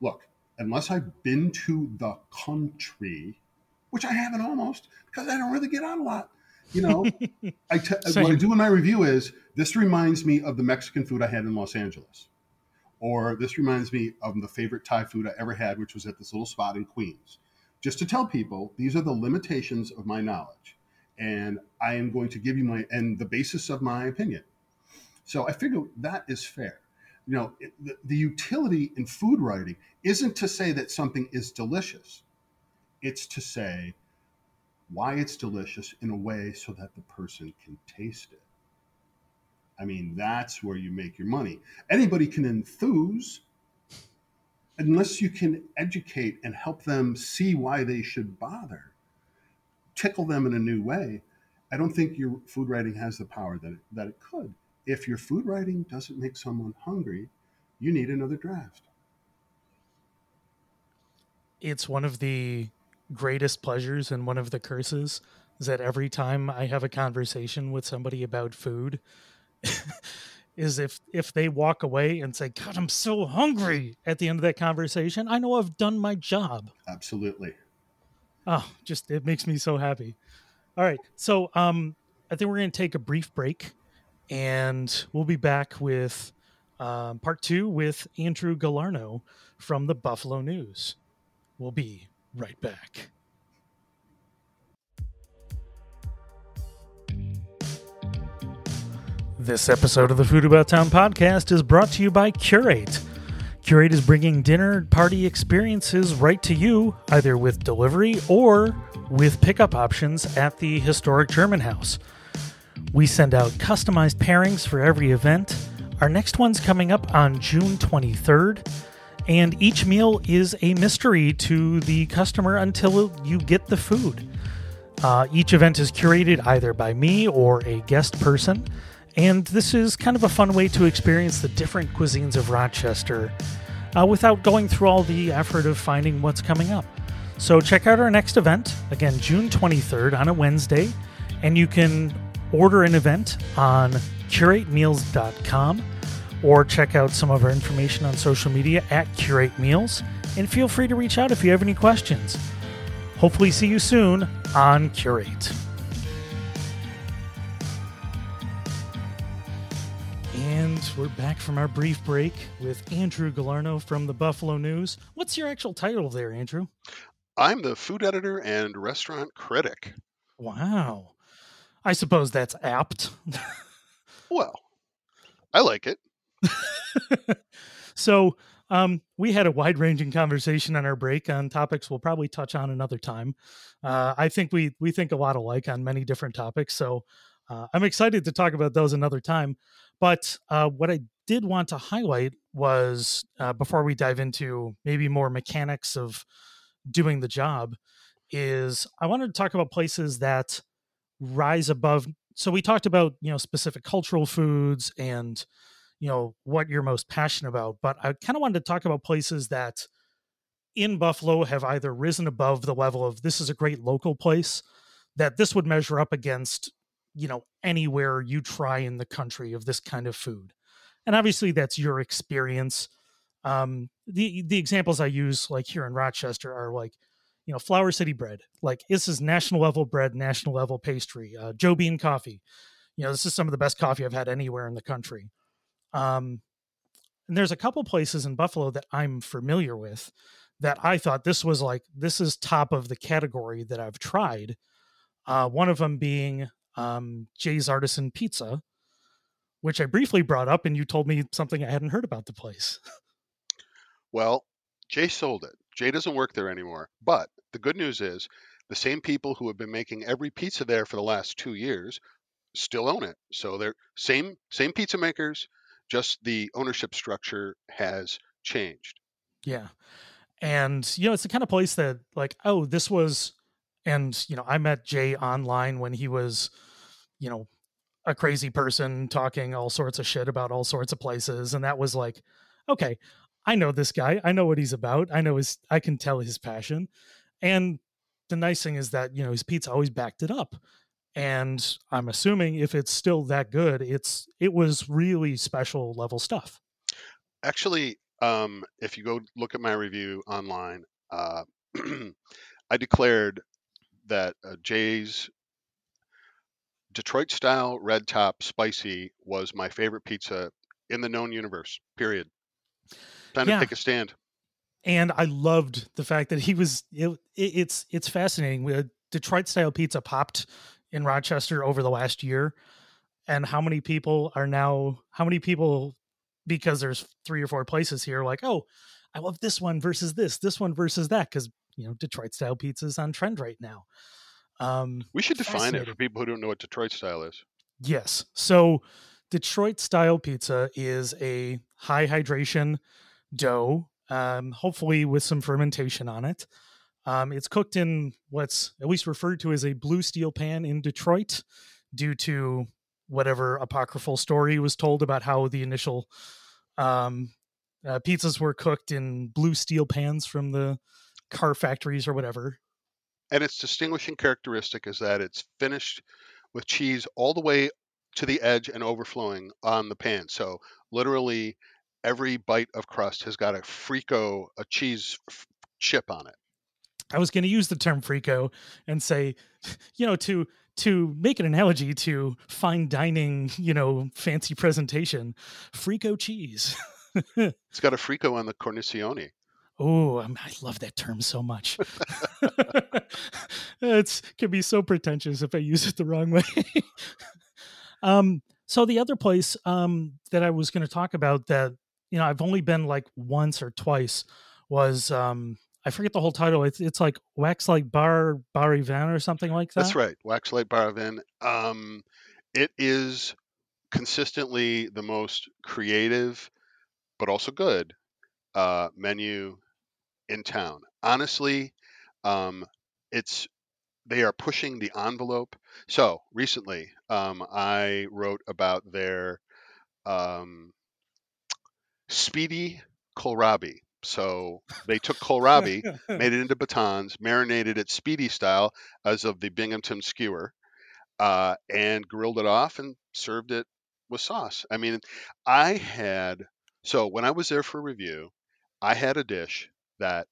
look, unless I've been to the country, which I haven't almost, because I don't really get out a lot. You know, what I do in my review is this reminds me of the Mexican food I had in Los Angeles, or this reminds me of the favorite Thai food I ever had, which was at this little spot in Queens, just to tell people these are the limitations of my knowledge. And I am going to give you the basis of my opinion. So I figure that is fair. You know, the utility in food writing isn't to say that something is delicious. It's to say why it's delicious in a way so that the person can taste it. I mean, that's where you make your money. Anybody can enthuse unless you can educate and help them see why they should bother. Tickle them in a new way. I don't think your food writing has the power that it could. If your food writing doesn't make someone hungry, you need another draft. It's one of the greatest pleasures and one of the curses is that every time I have a conversation with somebody about food is if they walk away and say, God, I'm so hungry at the end of that conversation, I know I've done my job. Absolutely. Oh, just, it makes me so happy. All right. So I think we're going to take a brief break and we'll be back with part two with Andrew Galarneau from the Buffalo News. We'll be right back. This episode of the Food About Town podcast is brought to you by Curate. Curate is bringing dinner party experiences right to you, either with delivery or with pickup options at the historic German House. We send out customized pairings for every event. Our next one's coming up on June 23rd, and each meal is a mystery to the customer until you get the food. Each event is curated either by me or a guest person, and this is kind of a fun way to experience the different cuisines of Rochester without going through all the effort of finding what's coming up. So check out our next event, again, June 23rd on a Wednesday, and you can order an event on curatemeals.com or check out some of our information on social media at Curate Meals, and feel free to reach out if you have any questions. Hopefully see you soon on Curate. And we're back from our brief break with Andrew Galarneau from the Buffalo News. What's your actual title there, Andrew? I'm the food editor and restaurant critic. Wow. I suppose that's apt. Well, I like it. So we had a wide-ranging conversation on our break on topics we'll probably touch on another time. I think we think a lot alike on many different topics, so I'm excited to talk about those another time. But what I did want to highlight was, before we dive into maybe more mechanics of doing the job, is I wanted to talk about places that rise above. So we talked about, you know, specific cultural foods and, you know, what you're most passionate about. But I kind of wanted to talk about places that in Buffalo have either risen above the level of this is a great local place, that this would measure up against, you know, anywhere you try in the country of this kind of food. And obviously that's your experience. The examples I use, like here in Rochester, are like, you know, Flower City bread, like this is national level bread, national level pastry, Joe Bean coffee. You know, this is some of the best coffee I've had anywhere in the country. And there's a couple places in Buffalo that I'm familiar with that I thought this was like, this is top of the category that I've tried. One of them being Jay's Artisan Pizza, which I briefly brought up, and you told me something I hadn't heard about the place. Well, Jay sold it. Jay doesn't work there anymore. But the good news is the same people who have been making every pizza there for the last 2 years still own it. So they're same pizza makers, just the ownership structure has changed. Yeah. And, you know, it's the kind of place that like, oh, this was, and, you know, I met Jay online when he was, you know, a crazy person talking all sorts of shit about all sorts of places. And that was like, okay, I know this guy. I know what he's about. I can tell his passion. And the nice thing is that, you know, his pizza always backed it up. And I'm assuming if it's still that good, it was really special level stuff. Actually, if you go look at my review online, I declared that Jay's Detroit style red top spicy was my favorite pizza in the known universe, period. Time to take a stand. And I loved the fact that he was, it's fascinating. Detroit style pizza popped in Rochester over the last year. And how many people, because there's 3 or 4 places here, like, oh, I love this one versus this one versus that. Cause you know, Detroit style pizza is on trend right now. We should define it for people who don't know what Detroit style is. Yes. So Detroit style pizza is a high hydration dough, hopefully with some fermentation on it. It's cooked in what's at least referred to as a blue steel pan in Detroit due to whatever apocryphal story was told about how the initial pizzas were cooked in blue steel pans from the car factories or whatever. And its distinguishing characteristic is that it's finished with cheese all the way to the edge and overflowing on the pan. So literally every bite of crust has got a cheese chip on it. I was going to use the term frico and say, you know, to make an analogy to fine dining, you know, fancy presentation, frico cheese. It's got a frico on the cornicione. Oh, I love that term so much. It can be so pretentious if I use it the wrong way. So the other place that I was going to talk about that, you know, I've only been like once or twice was, I forget the whole title. It's like Wax Light Bar Ivan or something like that. That's right. Wax Light Bar Ivan. It is consistently the most creative, but also good menu in town. Honestly, they are pushing the envelope. So recently, I wrote about their speedy kohlrabi. So they took kohlrabi, made it into batons, marinated it speedy style as of the Binghamton skewer, and grilled it off and served it with sauce. I mean, when I was there for review, I had a dish that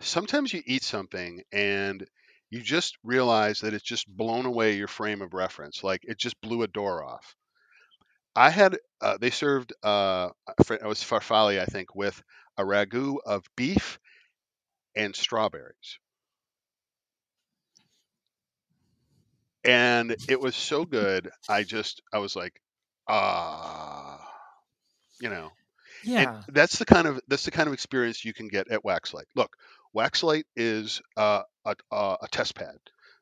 sometimes you eat something and you just realize that it's just blown away your frame of reference. Like it just blew a door off. I had, they served, it was farfalle, I think, with a ragu of beef and strawberries. And it was so good. I was like, you know. Yeah. And that's the kind of experience you can get at Waxlight. Look, Waxlight is a test pad.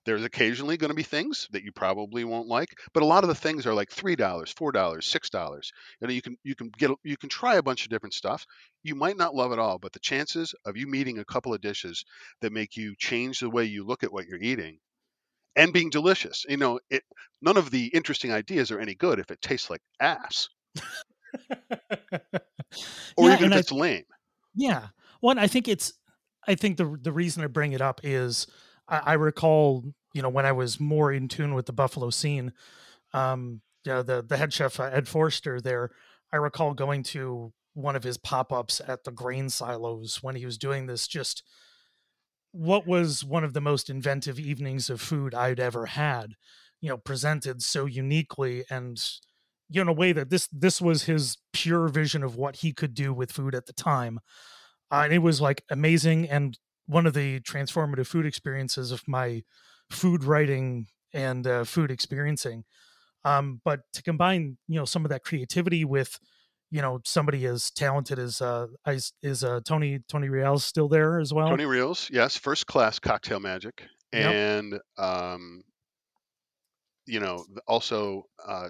There's occasionally going to be things that you probably won't like, but a lot of the things are like $3, $4, $6. And you can try a bunch of different stuff. You might not love it all, but the chances of you meeting a couple of dishes that make you change the way you look at what you're eating and being delicious, you know, none of the interesting ideas are any good if it tastes like ass, or even if it's lame. Yeah. Well, I think the reason I bring it up is, I recall, you know, when I was more in tune with the Buffalo scene, you know, the head chef, Ed Forster there, I recall going to one of his pop-ups at the grain silos when he was doing this, just what was one of the most inventive evenings of food I'd ever had, you know, presented so uniquely and you know, in a way that this was his pure vision of what he could do with food at the time. And it was like amazing. And one of the transformative food experiences of my food writing and food experiencing. But to combine, you know, some of that creativity with, you know, somebody as talented as Tony Reals still there as well? Tony Reals, yes, first class cocktail magic. And, you know, also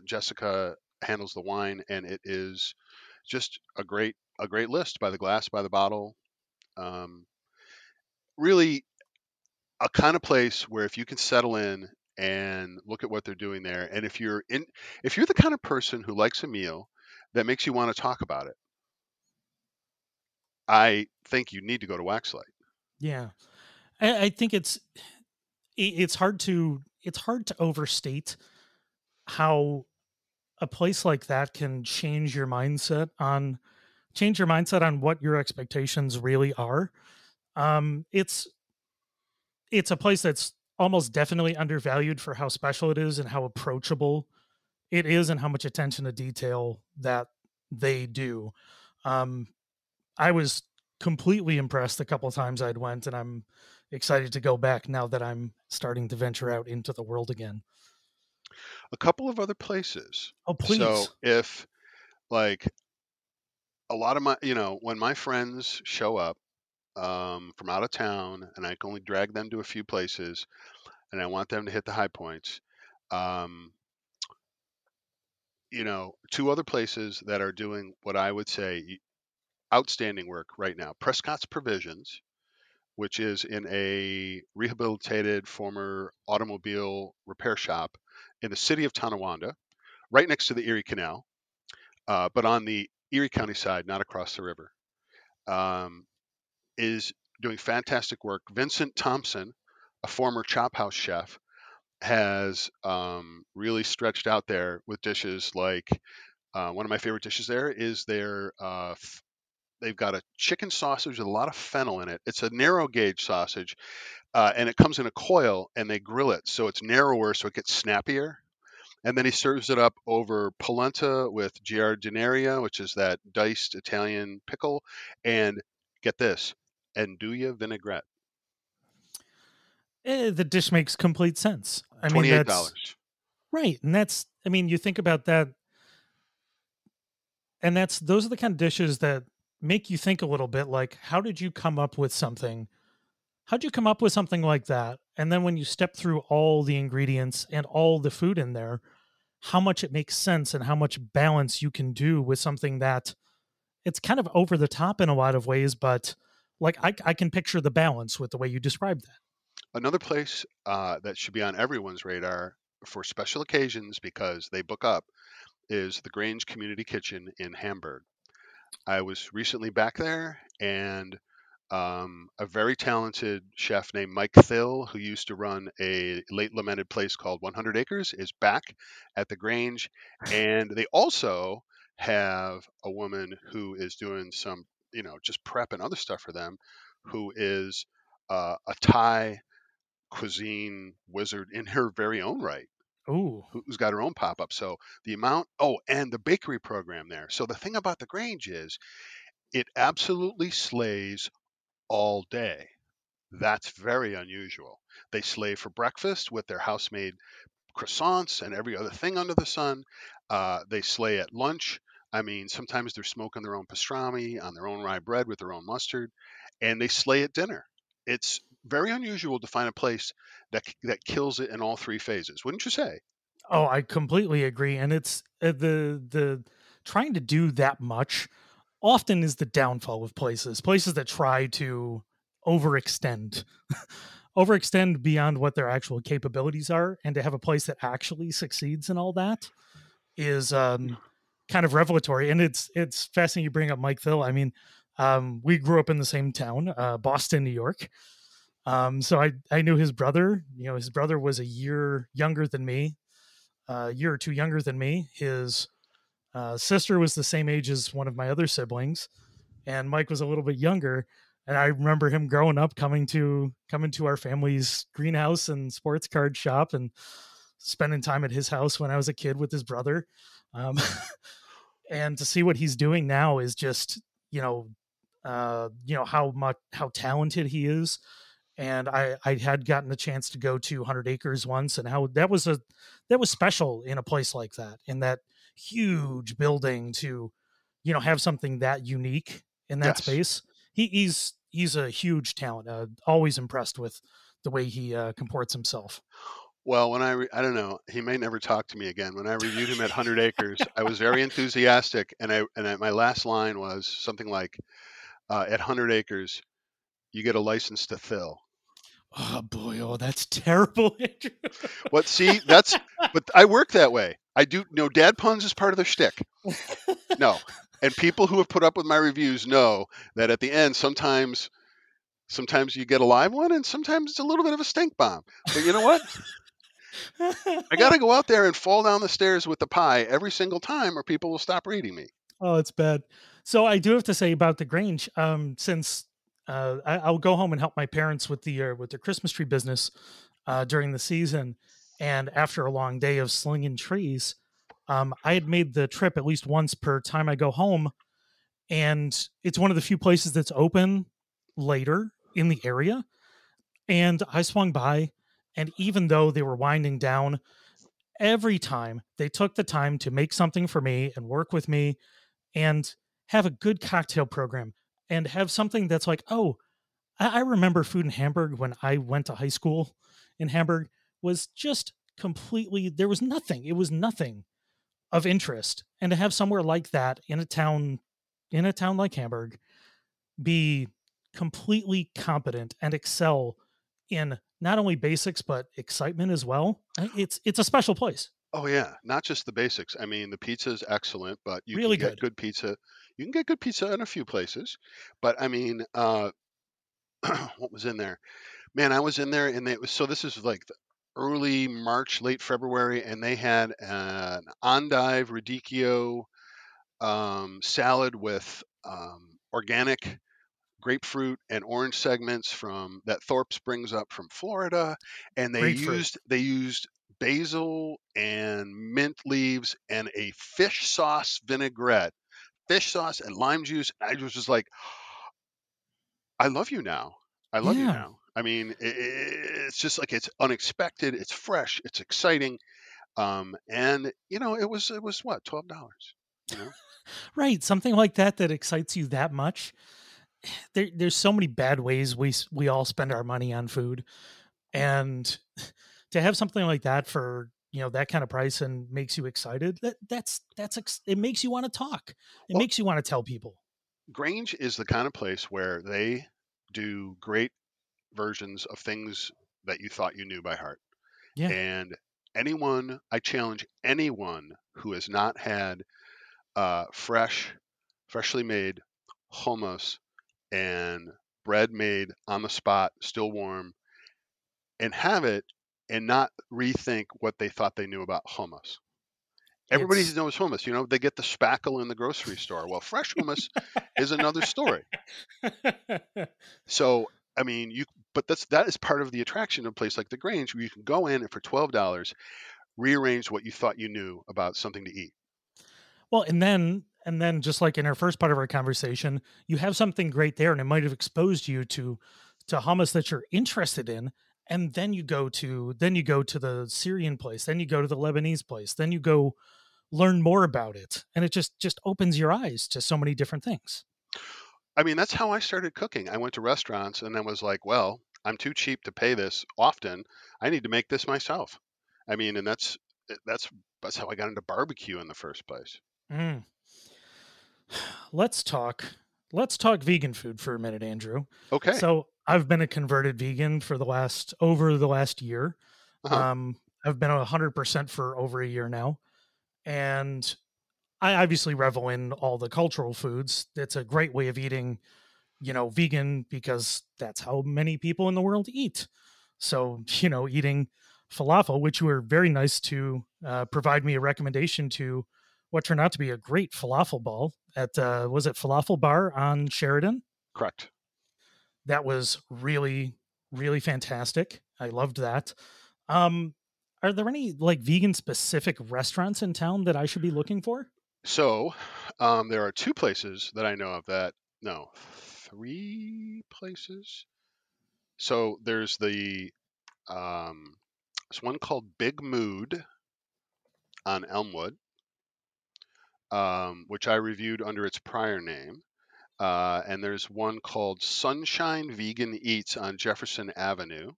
Jessica handles the wine, and it is just a great list by the glass, by the bottle. Really a kind of place where if you can settle in and look at what they're doing there. And if you're the kind of person who likes a meal that makes you want to talk about it, I think you need to go to Waxlight. Yeah. I think it's hard to overstate how a place like that can change your mindset on what your expectations really are. It's a place that's almost definitely undervalued for how special it is and how approachable it is and how much attention to detail that they do. I was completely impressed a couple of times I'd went, and I'm excited to go back now that I'm starting to venture out into the world again. A couple of other places. Oh, please. So if like a lot of my, you know, when my friends show up from out of town and I can only drag them to a few places and I want them to hit the high points, you know, two other places that are doing what I would say outstanding work right now. Prescott's Provisions, which is in a rehabilitated former automobile repair shop in the city of Tonawanda, right next to the Erie Canal, but on the Erie County side, not across the river, is doing fantastic work. Vincent Thompson, a former chop house chef, has really stretched out there with dishes like one of my favorite dishes there is their they've got a chicken sausage with a lot of fennel in it. It's a narrow gauge sausage, and it comes in a coil, and they grill it. So it's narrower, so it gets snappier. And then he serves it up over polenta with giardineria, which is that diced Italian pickle, and get this, andouille vinaigrette. The dish makes complete sense. I mean, $28. That's, right. And that's, I mean, you think about that, and that's, those are the kind of dishes that make you think a little bit like, how did you come up with something? How'd you come up with something like that? And then when you step through all the ingredients and all the food in there, how much it makes sense and how much balance you can do with something that it's kind of over the top in a lot of ways, but like I can picture the balance with the way you described that. Another place that should be on everyone's radar for special occasions because they book up is the Grange Community Kitchen in Hamburg. I was recently back there, and a very talented chef named Mike Thill, who used to run a late lamented place called 100 Acres, is back at the Grange. And they also have a woman who is doing some, you know, just prep and other stuff for them, who is a Thai cuisine wizard in her very own right. Ooh. Who's got her own pop-up. So the amount, and the bakery program there. So the thing about the Grange is it absolutely slays all day. That's very unusual. They slay for breakfast with their house-made croissants and every other thing under the sun. They slay at lunch. I mean, sometimes they're smoking their own pastrami on their own rye bread with their own mustard, and they slay at dinner. It's very unusual to find a place that kills it in all three phases, wouldn't you say? Oh, I completely agree. And it's the trying to do that much often is the downfall of places that try to overextend beyond what their actual capabilities are. And to have a place that actually succeeds in all that is kind of revelatory. And it's fascinating you bring up Mike Thill. I mean, we grew up in the same town, Boston, New York. So I knew his brother. You know, his brother was a year younger than me, a year or two younger than me. His sister was the same age as one of my other siblings, and Mike was a little bit younger. And I remember him growing up coming to our family's greenhouse and sports card shop and spending time at his house when I was a kid with his brother. And to see what he's doing now is just, how talented he is. And I had gotten the chance to go to 100 Acres once, and how that was special in a place like that, in that huge building, to, have something that unique in that space. He's a huge talent. Always impressed with the way he comports himself. Well, when I don't know, he may never talk to me again. When I reviewed him at 100 Acres, I was very enthusiastic, and my last line was something like, "At 100 Acres, you get a license to fill." Oh boy, that's terrible, Andrew. What? See, but I work that way. I do. No, dad puns is part of the shtick. No, and people who have put up with my reviews know that at the end, sometimes you get a live one, and sometimes it's a little bit of a stink bomb. But you know what? I got to go out there and fall down the stairs with the pie every single time, or people will stop reading me. Oh, it's bad. So I do have to say about the Grange, since I'll go home and help my parents with their Christmas tree business during the season. And after a long day of slinging trees, I had made the trip at least once per time I go home. And it's one of the few places that's open later in the area. And I swung by. And even though they were winding down, every time they took the time to make something for me and work with me and have a good cocktail program and have something that's like, oh, I remember food in Hamburg when I went to high school in Hamburg was just completely, there was nothing. It was nothing of interest. And to have somewhere like that in a town like Hamburg be completely competent and excel in not only basics, but excitement as well. It's a special place. Oh yeah. Not just the basics. I mean, the pizza is excellent, but you really can get good pizza. You can get good pizza in a few places, but I mean, what was in there, man, I was in there and so this is like early March, late February. And they had an endive radicchio, salad with, organic grapefruit and orange segments from that Thorpe's brings up from Florida, and they used basil and mint leaves and a fish sauce vinaigrette, fish sauce and lime juice. I was just like, I love you now. I mean, it's just like, it's unexpected. It's fresh. It's exciting. And it was what, $12, right? Something like that excites you that much. There's so many bad ways we all spend our money on food, and to have something like that for that kind of price and makes you excited, that's it makes you want to talk. Makes you want to tell people. Grange is the kind of place where they do great versions of things that you thought you knew by heart. Yeah. And I challenge anyone who has not had freshly made hummus and bread made on the spot, still warm, and have it and not rethink what they thought they knew about hummus. Everybody knows hummus. They get the spackle in the grocery store. Well, fresh hummus is another story. So, I mean, but that is part of the attraction of a place like the Grange, where you can go in and for $12, rearrange what you thought you knew about something to eat. Well, and then just like in our first part of our conversation, you have something great there, and it might have exposed you to hummus that you're interested in. And then you go to the Syrian place, then you go to the Lebanese place, then you go learn more about it. And it just opens your eyes to so many different things. I mean, that's how I started cooking. I went to restaurants and I was like, well, I'm too cheap to pay this often. I need to make this myself. I mean, and that's how I got into barbecue in the first place. Mm. Let's talk vegan food for a minute, Andrew. Okay. So I've been a converted vegan for over the last year. Uh-huh. I've been 100% for over a year now. And I obviously revel in all the cultural foods. It's a great way of eating, vegan, because that's how many people in the world eat. So, eating falafel, which you were very nice to provide me a recommendation to, what turned out to be a great falafel ball at, was it Falafel Bar on Sheridan? Correct. That was really, really fantastic. I loved that. Are there any like vegan specific restaurants in town that I should be looking for? So there are two places that I know of that, no, three places. So there's the, there's one called Big Mood on Elmwood, which I reviewed under its prior name. And there's one called Sunshine Vegan Eats on Jefferson Avenue.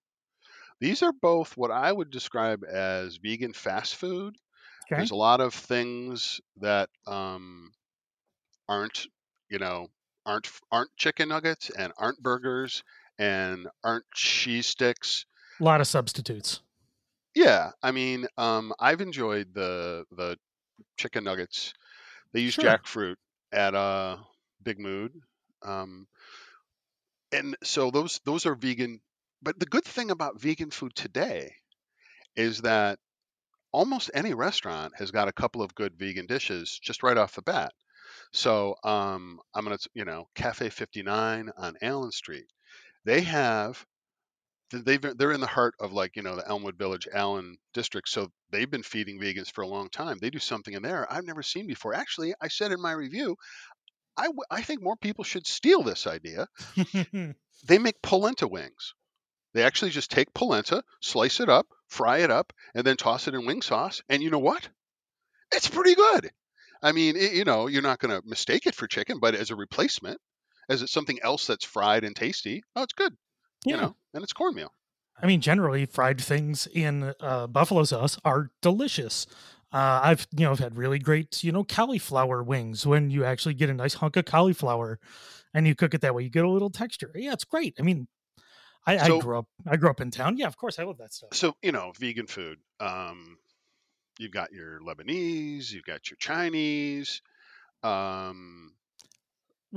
These are both what I would describe as vegan fast food. Okay. There's a lot of things that aren't chicken nuggets and aren't burgers and aren't cheese sticks. A lot of substitutes. Yeah, I mean, I've enjoyed the chicken nuggets. They use jackfruit at Big Mood, and so those are vegan. But the good thing about vegan food today is that almost any restaurant has got a couple of good vegan dishes just right off the bat. So I'm going to, Cafe 59 on Allen Street. They're in the heart of the Elmwood Village, Allen district. So they've been feeding vegans for a long time. They do something in there I've never seen before. Actually, I said in my review, I think more people should steal this idea. They make polenta wings. They actually just take polenta, slice it up, fry it up, and then toss it in wing sauce. And you know what? It's pretty good. I mean, you're not going to mistake it for chicken, but as a replacement, as it's something else that's fried and tasty, oh, it's good. Yeah. And it's cornmeal. I mean, generally, fried things in buffalo sauce are delicious. I've had really great cauliflower wings when you actually get a nice hunk of cauliflower and you cook it that way. You get a little texture. Yeah, it's great. I mean. I grew up in town. Yeah, of course. I love that stuff. So, vegan food, you've got your Lebanese, you've got your Chinese. Why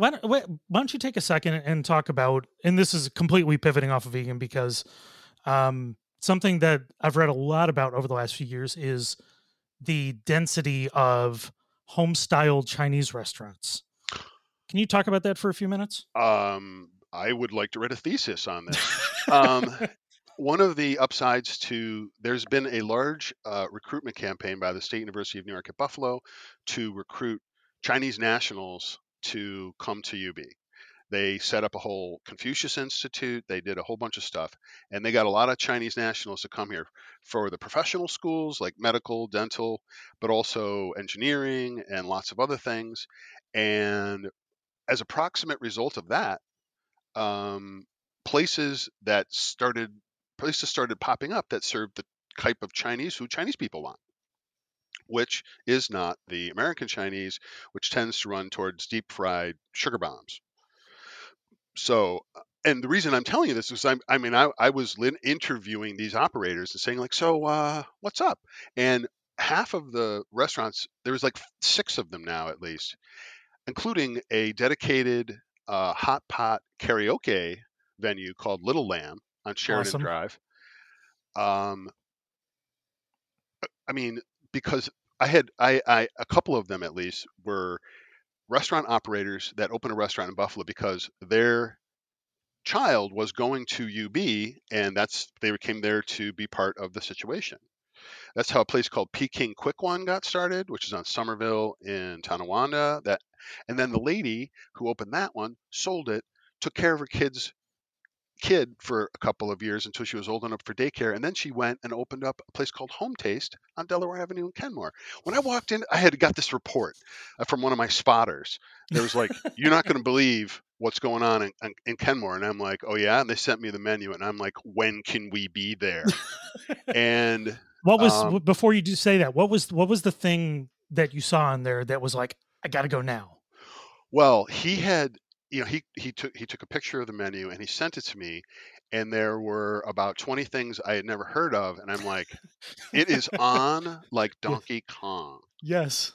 don't you take a second and talk about, and this is completely pivoting off of vegan because something that I've read a lot about over the last few years is the density of home-style Chinese restaurants. Can you talk about that for a few minutes? I would like to write a thesis on this. One of the upsides to there's been a large recruitment campaign by the State University of New York at Buffalo to recruit Chinese nationals to come to UB. They set up a whole Confucius Institute. They did a whole bunch of stuff, and they got a lot of Chinese nationals to come here for the professional schools like medical, dental, but also engineering and lots of other things. And as a proximate result of that, places started popping up that served the type of Chinese food Chinese people want, which is not the American Chinese, which tends to run towards deep fried sugar bombs. So, and the reason I'm telling you this is I was interviewing these operators and saying so what's up? And half of the restaurants, there was six of them now at least, including a dedicated hot pot karaoke venue called Little Lamb on Sheridan Drive. I mean, because I had a couple of them at least were restaurant operators that opened a restaurant in Buffalo because their child was going to UB, and they came there to be part of the situation. That's how a place called Peking Quick One got started, which is on Somerville in Tonawanda. And then the lady who opened that one sold it, took care of her kid for a couple of years until she was old enough for daycare. And then she went and opened up a place called Home Taste on Delaware Avenue in Kenmore. When I walked in, I had got this report from one of my spotters. There was you're not going to believe what's going on in Kenmore. And I'm like, oh yeah. And they sent me the menu and I'm like, when can we be there? And what was, before you do say that, what was the thing that you saw in there that was I got to go now? Well, he had, he took a picture of the menu and he sent it to me, and there were about 20 things I had never heard of. And I'm like, it is on Donkey Kong. Yes.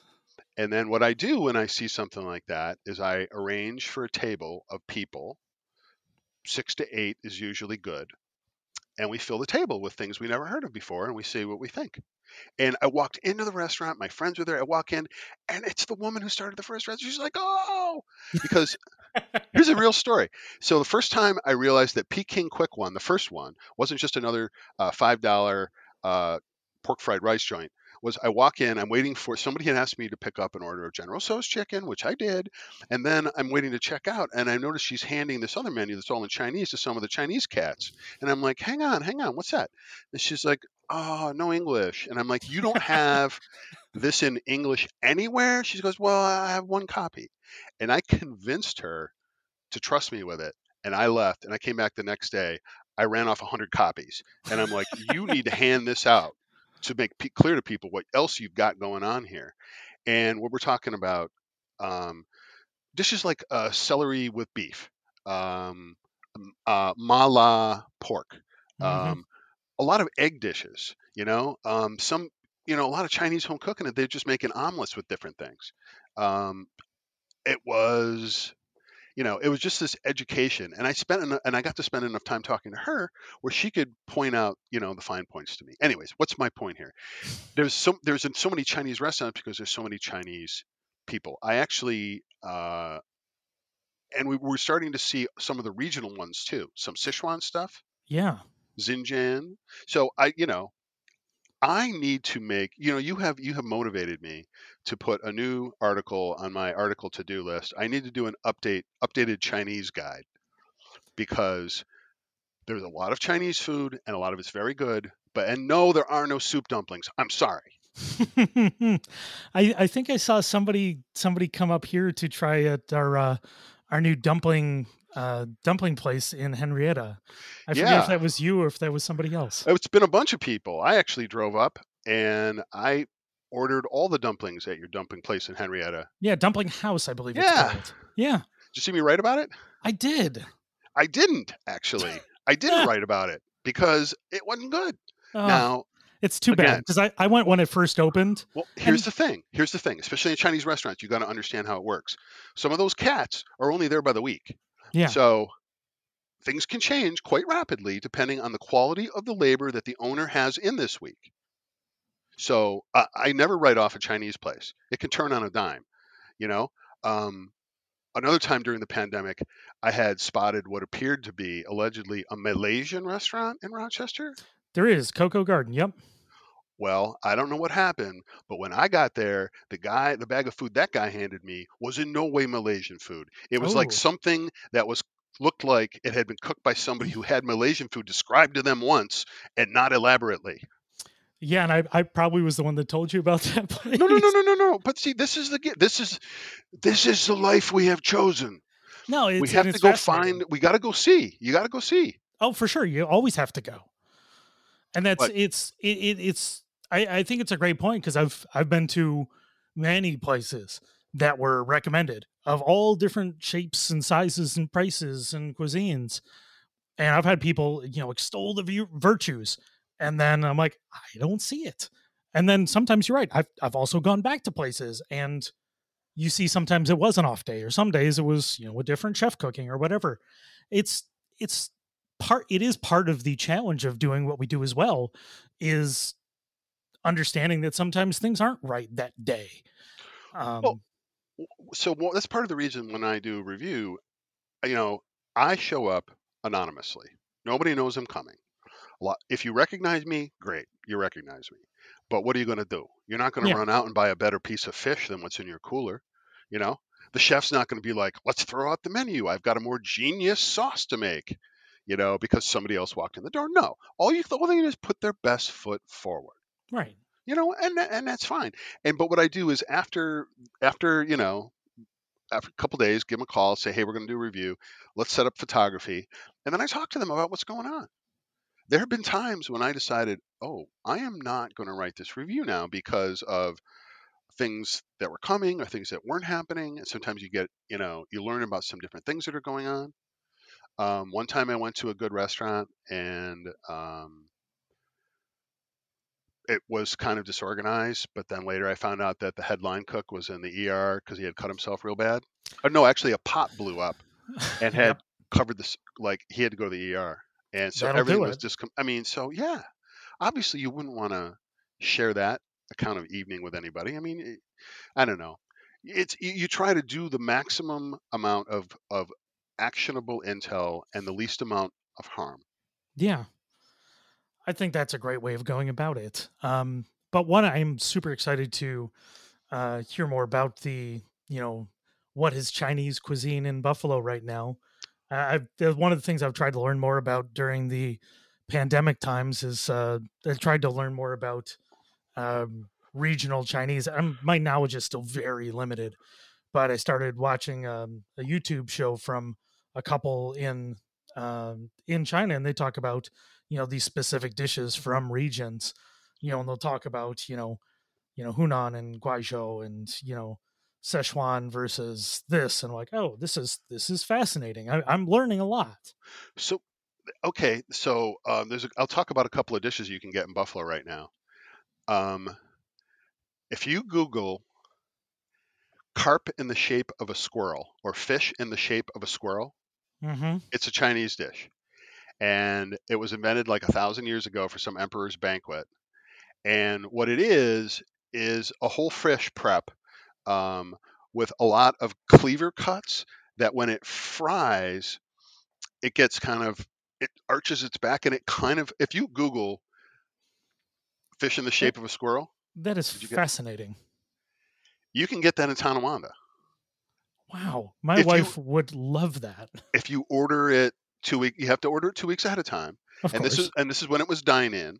And then what I do when I see something like that is I arrange for a table of people. 6 to 8 is usually good. And we fill the table with things we never heard of before, and we say what we think. And I walked into the restaurant. My friends were there. I walk in, and it's the woman who started the first restaurant. She's like, oh, because here's a real story. So the first time I realized that Peking Quick One, the first one, wasn't just another $5 pork fried rice joint was I walk in, I'm waiting for, somebody had asked me to pick up an order of General Tso's chicken, which I did, and then I'm waiting to check out, and I notice she's handing this other menu that's all in Chinese to some of the Chinese cats. And I'm like, hang on, what's that? And she's like, oh, no English. And I'm like, you don't have this in English anywhere? She goes, well, I have one copy. And I convinced her to trust me with it, and I left, and I came back the next day. I ran off 100 copies, and I'm like, you need to hand this out to make clear to people what else you've got going on here. And what we're talking about, dishes like celery with beef, mala pork, a lot of egg dishes, a lot of Chinese home cooking, and they're just making omelets with different things. It was just this education, and I got to spend enough time talking to her where she could point out, the fine points to me. Anyways, what's my point here? There's so many Chinese restaurants because there's so many Chinese people. I actually, and we're starting to see some of the regional ones too, some Sichuan stuff. Yeah. Xinjiang. So I need to make, you have motivated me to put a new article on my article to-do list. I need to do an updated Chinese guide, because there's a lot of Chinese food and a lot of it's very good, but no, there are no soup dumplings. I'm sorry. I think I saw somebody come up here to try at our new dumpling place in Henrietta. I forget if that was you or if that was somebody else. It's been a bunch of people. I actually drove up and I ordered all the dumplings at your dumpling place in Henrietta. Yeah, Dumpling House, I believe it's called. Yeah. Did you see me write about it? I did. I didn't, actually. I didn't write about it because it wasn't good. Now, it's too bad, because I went when it first opened. Well, here's the thing, especially in Chinese restaurants, you got to understand how it works. Some of those cats are only there by the week. Yeah. So things can change quite rapidly depending on the quality of the labor that the owner has in this week. So I never write off a Chinese place. It can turn on a dime, Another time during the pandemic, I had spotted what appeared to be allegedly a Malaysian restaurant in Rochester. There is Cocoa Garden. Yep. Well, I don't know what happened, but when I got there, the bag of food that guy handed me was in no way Malaysian food. It was like something that looked like it had been cooked by somebody who had Malaysian food described to them once and not elaborately. Yeah, and I probably was the one that told you about that place. No. But see, this is the life we have chosen. No, we have to go find. We got to go see. You got to go see. Oh, for sure. You always have to go. And I think it's a great point, because I've been to many places that were recommended of all different shapes and sizes and prices and cuisines. And I've had people, extol the virtues. And then I'm like, I don't see it. And then sometimes you're right. I've also gone back to places, and you see sometimes it was an off day, or some days it was, a different chef cooking or whatever. It is part of the challenge of doing what we do as well, is understanding that sometimes things aren't right that day. That's part of the reason when I do a review, I show up anonymously. Nobody knows I'm coming. If you recognize me, great, you recognize me. But what are you going to do? You're not going to run out and buy a better piece of fish than what's in your cooler, The chef's not going to be like, let's throw out the menu. I've got a more genius sauce to make. Because somebody else walked in the door. No, the whole thing is put their best foot forward. Right. And that's fine. But what I do is after a couple of days, give them a call, say, hey, we're going to do a review. Let's set up photography. And then I talk to them about what's going on. There have been times when I decided, I am not going to write this review now because of things that were coming or things that weren't happening. And sometimes you get, you learn about some different things that are going on. One time I went to a good restaurant, and it was kind of disorganized, but then later I found out that the head line cook was in the ER because he had cut himself real bad. Or no, actually a pot blew up and had covered this, like he had to go to the ER. And so everything was just, obviously you wouldn't want to share that account of evening with anybody. I don't know. You try to do the maximum amount of actionable intel and the least amount of harm. Yeah. I think that's a great way of going about it. But one, I'm super excited to hear more about the, you know, what is Chinese cuisine in Buffalo right now. One of the things I've tried to learn more about during the pandemic times is I tried to learn more about regional Chinese. My knowledge is still very limited, but I started watching a YouTube show from a couple in China, and they talk about, you know, these specific dishes from regions, you know, and they'll talk about, you know, Hunan and Guizhou and, you know, Sichuan versus this, and like, oh, this is fascinating. I'm learning a lot. So, okay. So I'll talk about a couple of dishes you can get in Buffalo right now. If you Google carp in the shape of a squirrel or fish in the shape of a squirrel, mm-hmm. It's a Chinese dish. And it was invented like 1,000 years ago for some emperor's banquet. And what it is a whole fish prep with a lot of cleaver cuts that when it fries, it gets kind of, it arches its back, and it kind of, if you Google fish in the shape of a squirrel. That is fascinating. You can get that in Tonawanda. Wow. My wife would love that. If you order it you have to order it 2 weeks ahead of time. Of course. This is when it was dine-in,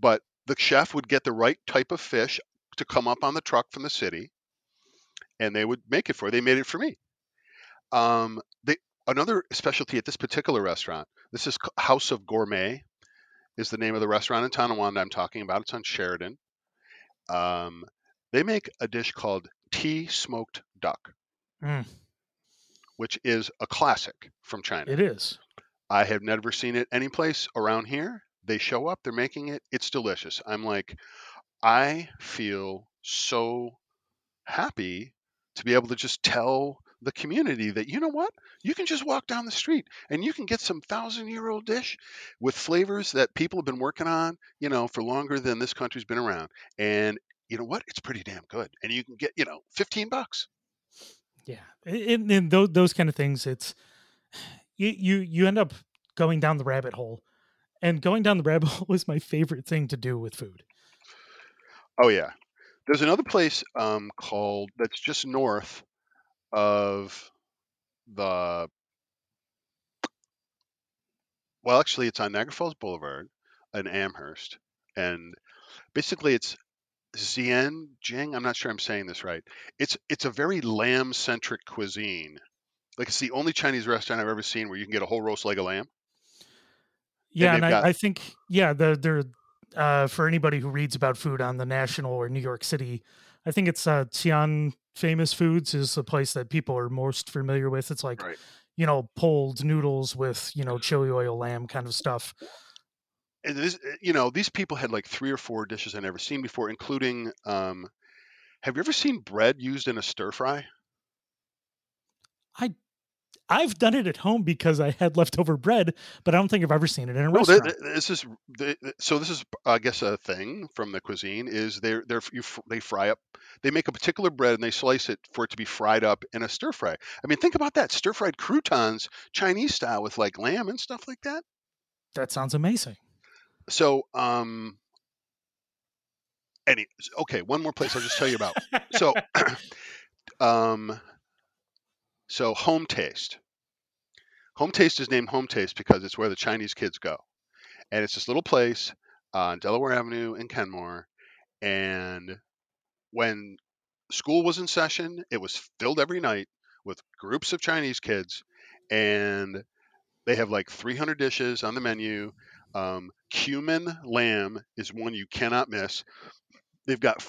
but the chef would get the right type of fish to come up on the truck from the city, and they would make it for you. They made it for me. Another specialty at this particular restaurant, this is House of Gourmet, is the name of the restaurant in Tonawanda I'm talking about. It's on Sheridan. They make a dish called tea smoked duck, which is a classic from China. It is. I have never seen it any place around here. They show up, they're making it. It's delicious. I'm like, I feel so happy to be able to just tell the community that, you know what? You can just walk down the street and you can get some 1,000-year-old dish with flavors that people have been working on, you know, for longer than this country's been around. And you know what? It's pretty damn good. And you can get, you know, $15. Yeah. And those kind of things, it's, you end up going down the rabbit hole, and going down the rabbit hole is my favorite thing to do with food. Oh yeah. There's another place called, that's just north of the, well, actually it's on Niagara Falls Boulevard in Amherst. And basically it's Xinjiang. I'm not sure I'm saying this right. It's a very lamb centric cuisine. Like, it's the only Chinese restaurant I've ever seen where you can get a whole roast leg of lamb. Yeah. I think, yeah, they're, for anybody who reads about food on the National or New York City, I think it's Xi'an Famous Foods is the place that people are most familiar with. It's like, right, you know, pulled noodles with, you know, chili oil lamb kind of stuff. And this, you know, these people had like 3 or 4 dishes I'd never seen before, including, have you ever seen bread used in a stir fry? I've done it at home because I had leftover bread, but I don't think I've ever seen it in a restaurant. This is, I guess, a thing from the cuisine is they fry up, they make a particular bread and they slice it for it to be fried up in a stir fry. I mean, think about that, stir fried croutons, Chinese style with like lamb and stuff like that. That sounds amazing. So, one more place I'll just tell you about. So, so Home Taste. Home Taste is named Home Taste because it's where the Chinese kids go. And it's this little place on Delaware Avenue in Kenmore. And when school was in session, it was filled every night with groups of Chinese kids. And they have like 300 dishes on the menu. Cumin lamb is one you cannot miss. They've got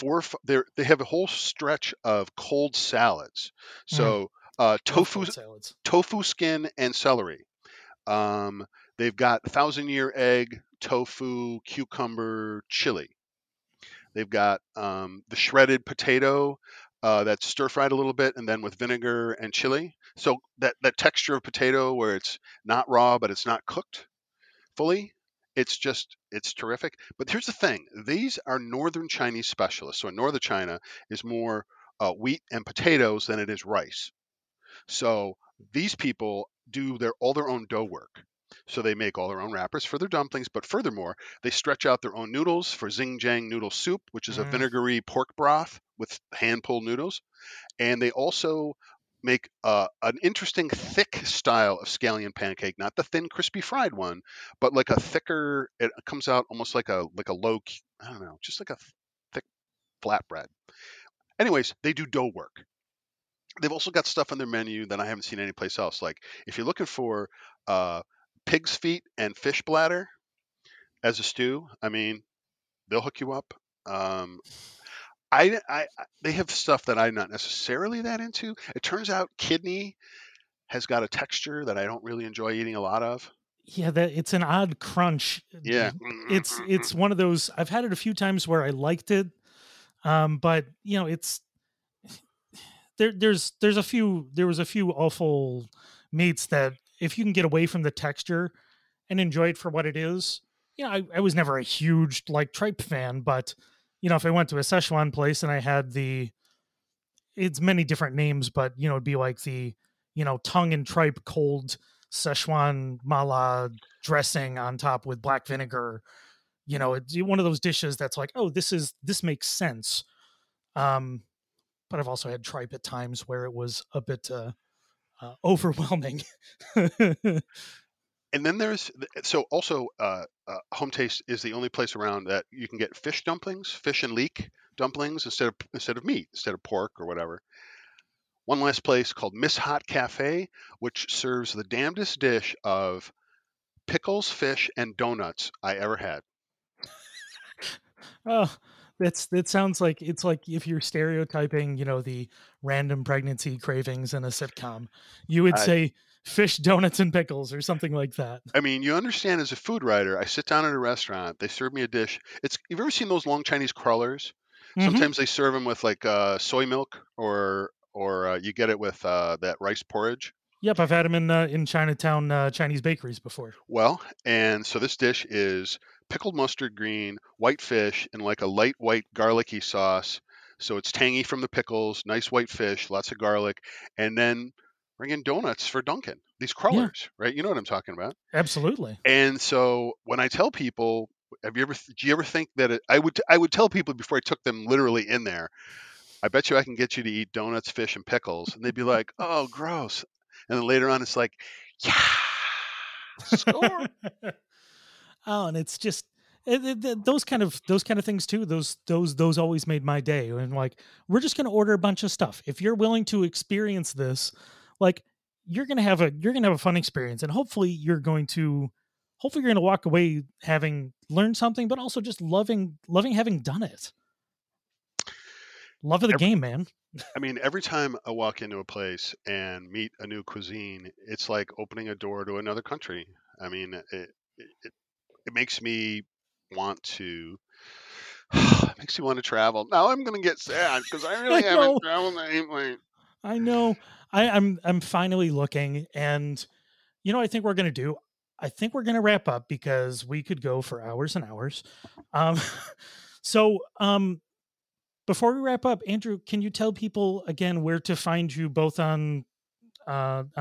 they have a whole stretch of cold salads. So tofu skin and celery. They've got 1,000-year egg, tofu, cucumber, chili. They've got the shredded potato that's stir-fried a little bit and then with vinegar and chili. So that texture of potato where it's not raw, but it's not cooked fully. It's terrific. But here's the thing. These are northern Chinese specialists. So in northern China is more wheat and potatoes than it is rice. So these people do all their own dough work. So they make all their own wrappers for their dumplings, but furthermore, they stretch out their own noodles for Xinjiang noodle soup, which is a vinegary pork broth with hand-pulled noodles. And they also make an interesting thick style of scallion pancake, not the thin, crispy fried one, but like a thicker, it comes out almost like a low, I don't know, just like a thick flatbread. Anyways, they do dough work. They've also got stuff on their menu that I haven't seen anyplace else. Like if you're looking for pig's feet and fish bladder as a stew, I mean, they'll hook you up. They have stuff that I'm not necessarily that into. It turns out kidney has got a texture that I don't really enjoy eating a lot of. Yeah, it's an odd crunch. Yeah. It's one of those, I've had it a few times where I liked it. But you know, it's, there was a few awful meats that if you can get away from the texture and enjoy it for what it is, you know, I was never a huge like tripe fan, but you know, if I went to a Szechuan place and I had it's many different names, but you know, it'd be like the, you know, tongue and tripe cold Szechuan mala dressing on top with black vinegar. You know, it's one of those dishes that's like, oh, this makes sense. But I've also had tripe at times where it was a bit overwhelming. And then Home Taste is the only place around that you can get fish dumplings, fish and leek dumplings instead of meat, instead of pork or whatever. One last place called Miss Hot Cafe, which serves the damnedest dish of pickles, fish, and donuts I ever had. Oh, that sounds like it's like if you're stereotyping, you know, the random pregnancy cravings in a sitcom, you would say fish, donuts, and pickles or something like that. I mean, you understand, as a food writer, I sit down at a restaurant, they serve me a dish. You've ever seen those long Chinese crullers? Mm-hmm. Sometimes they serve them with like soy milk or you get it with that rice porridge. Yep, I've had them in Chinatown Chinese bakeries before. Well, and so this dish is pickled mustard green, white fish, and like a light white garlicky sauce. So it's tangy from the pickles, nice white fish, lots of garlic, and then bring in donuts for Dunkin'. These crullers, yeah. Right? You know what I'm talking about. Absolutely. And so when I tell people, do you ever think that I would tell people before I took them literally in there, I bet you I can get you to eat donuts, fish, and pickles. And they'd be like, oh, gross. And then later on, it's like, yeah, score. Oh, and it's just those kind of things too. Those always made my day. And like, we're just going to order a bunch of stuff. If you're willing to experience this, like you're going to have a fun experience, and hopefully you're going to walk away having learned something, but also just loving having done it. Love of the game, man. I mean, every time I walk into a place and meet a new cuisine, it's like opening a door to another country. I mean, it makes me want to travel. Now I'm going to get sad because I really haven't traveled anyway. I know. I'm finally looking, and you know what I think we're going to do? I think we're going to wrap up because we could go for hours and hours. Before we wrap up, Andrew, can you tell people again where to find you, both on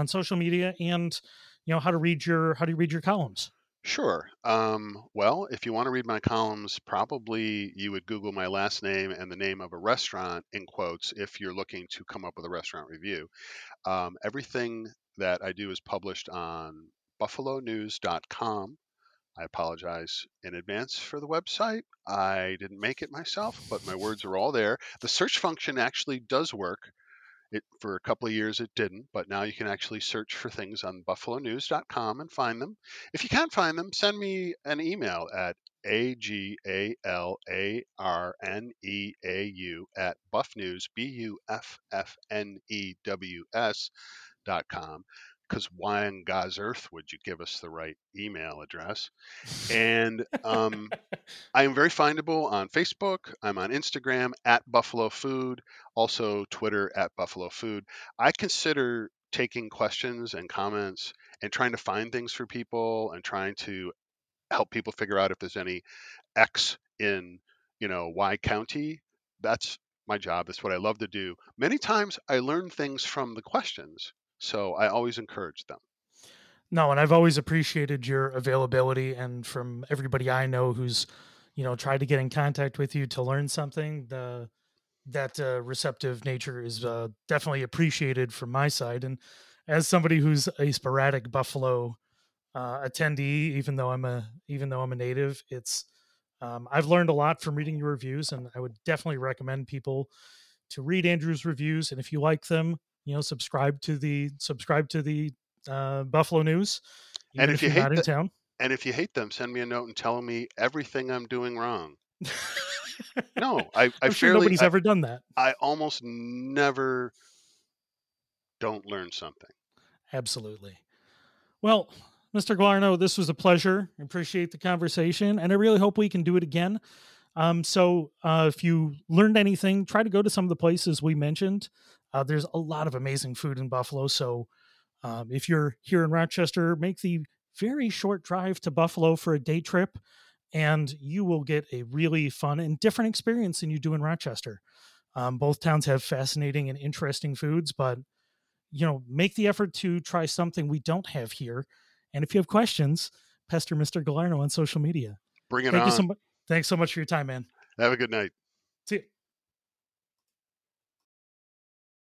social media and, you know, how to read your columns? Sure. Well, if you want to read my columns, probably you would Google my last name and the name of a restaurant in quotes if you're looking to come up with a restaurant review. Everything that I do is published on buffalonews.com. I apologize in advance for the website. I didn't make it myself, but my words are all there. The search function actually does work. For a couple of years, it didn't, but now you can actually search for things on buffalonews.com and find them. If you can't find them, send me an email at agalaraneu@buffnews.com. Because why on God's earth would you give us the right email address? And I am very findable on Facebook. I'm on Instagram @BuffaloFood, also Twitter @BuffaloFood. I consider taking questions and comments and trying to find things for people and trying to help people figure out if there's any X in, you know, Y county. That's my job. That's what I love to do. Many times I learn things from the questions. So I always encourage them. No, and I've always appreciated your availability, and from everybody I know who's, you know, tried to get in contact with you to learn something, that receptive nature is definitely appreciated from my side. And as somebody who's a sporadic Buffalo attendee, even though I'm a native, it's I've learned a lot from reading your reviews, and I would definitely recommend people to read Andrew's reviews. And if you like them, you know, subscribe to the Buffalo News. And if you hate not in town, and if you hate them, send me a note and tell me everything I'm doing wrong. No, I'm sure nobody's ever done that. I almost never don't learn something. Absolutely. Well, Mr. Galarneau, this was a pleasure. I appreciate the conversation, and I really hope we can do it again. So if you learned anything, try to go to some of the places we mentioned. There's a lot of amazing food in Buffalo. So if you're here in Rochester, make the very short drive to Buffalo for a day trip, and you will get a really fun and different experience than you do in Rochester. Both towns have fascinating and interesting foods, but, you know, make the effort to try something we don't have here. And if you have questions, pester Mr. Galarneau on social media. Bring it on. Thanks so much for your time, man. Have a good night. See you.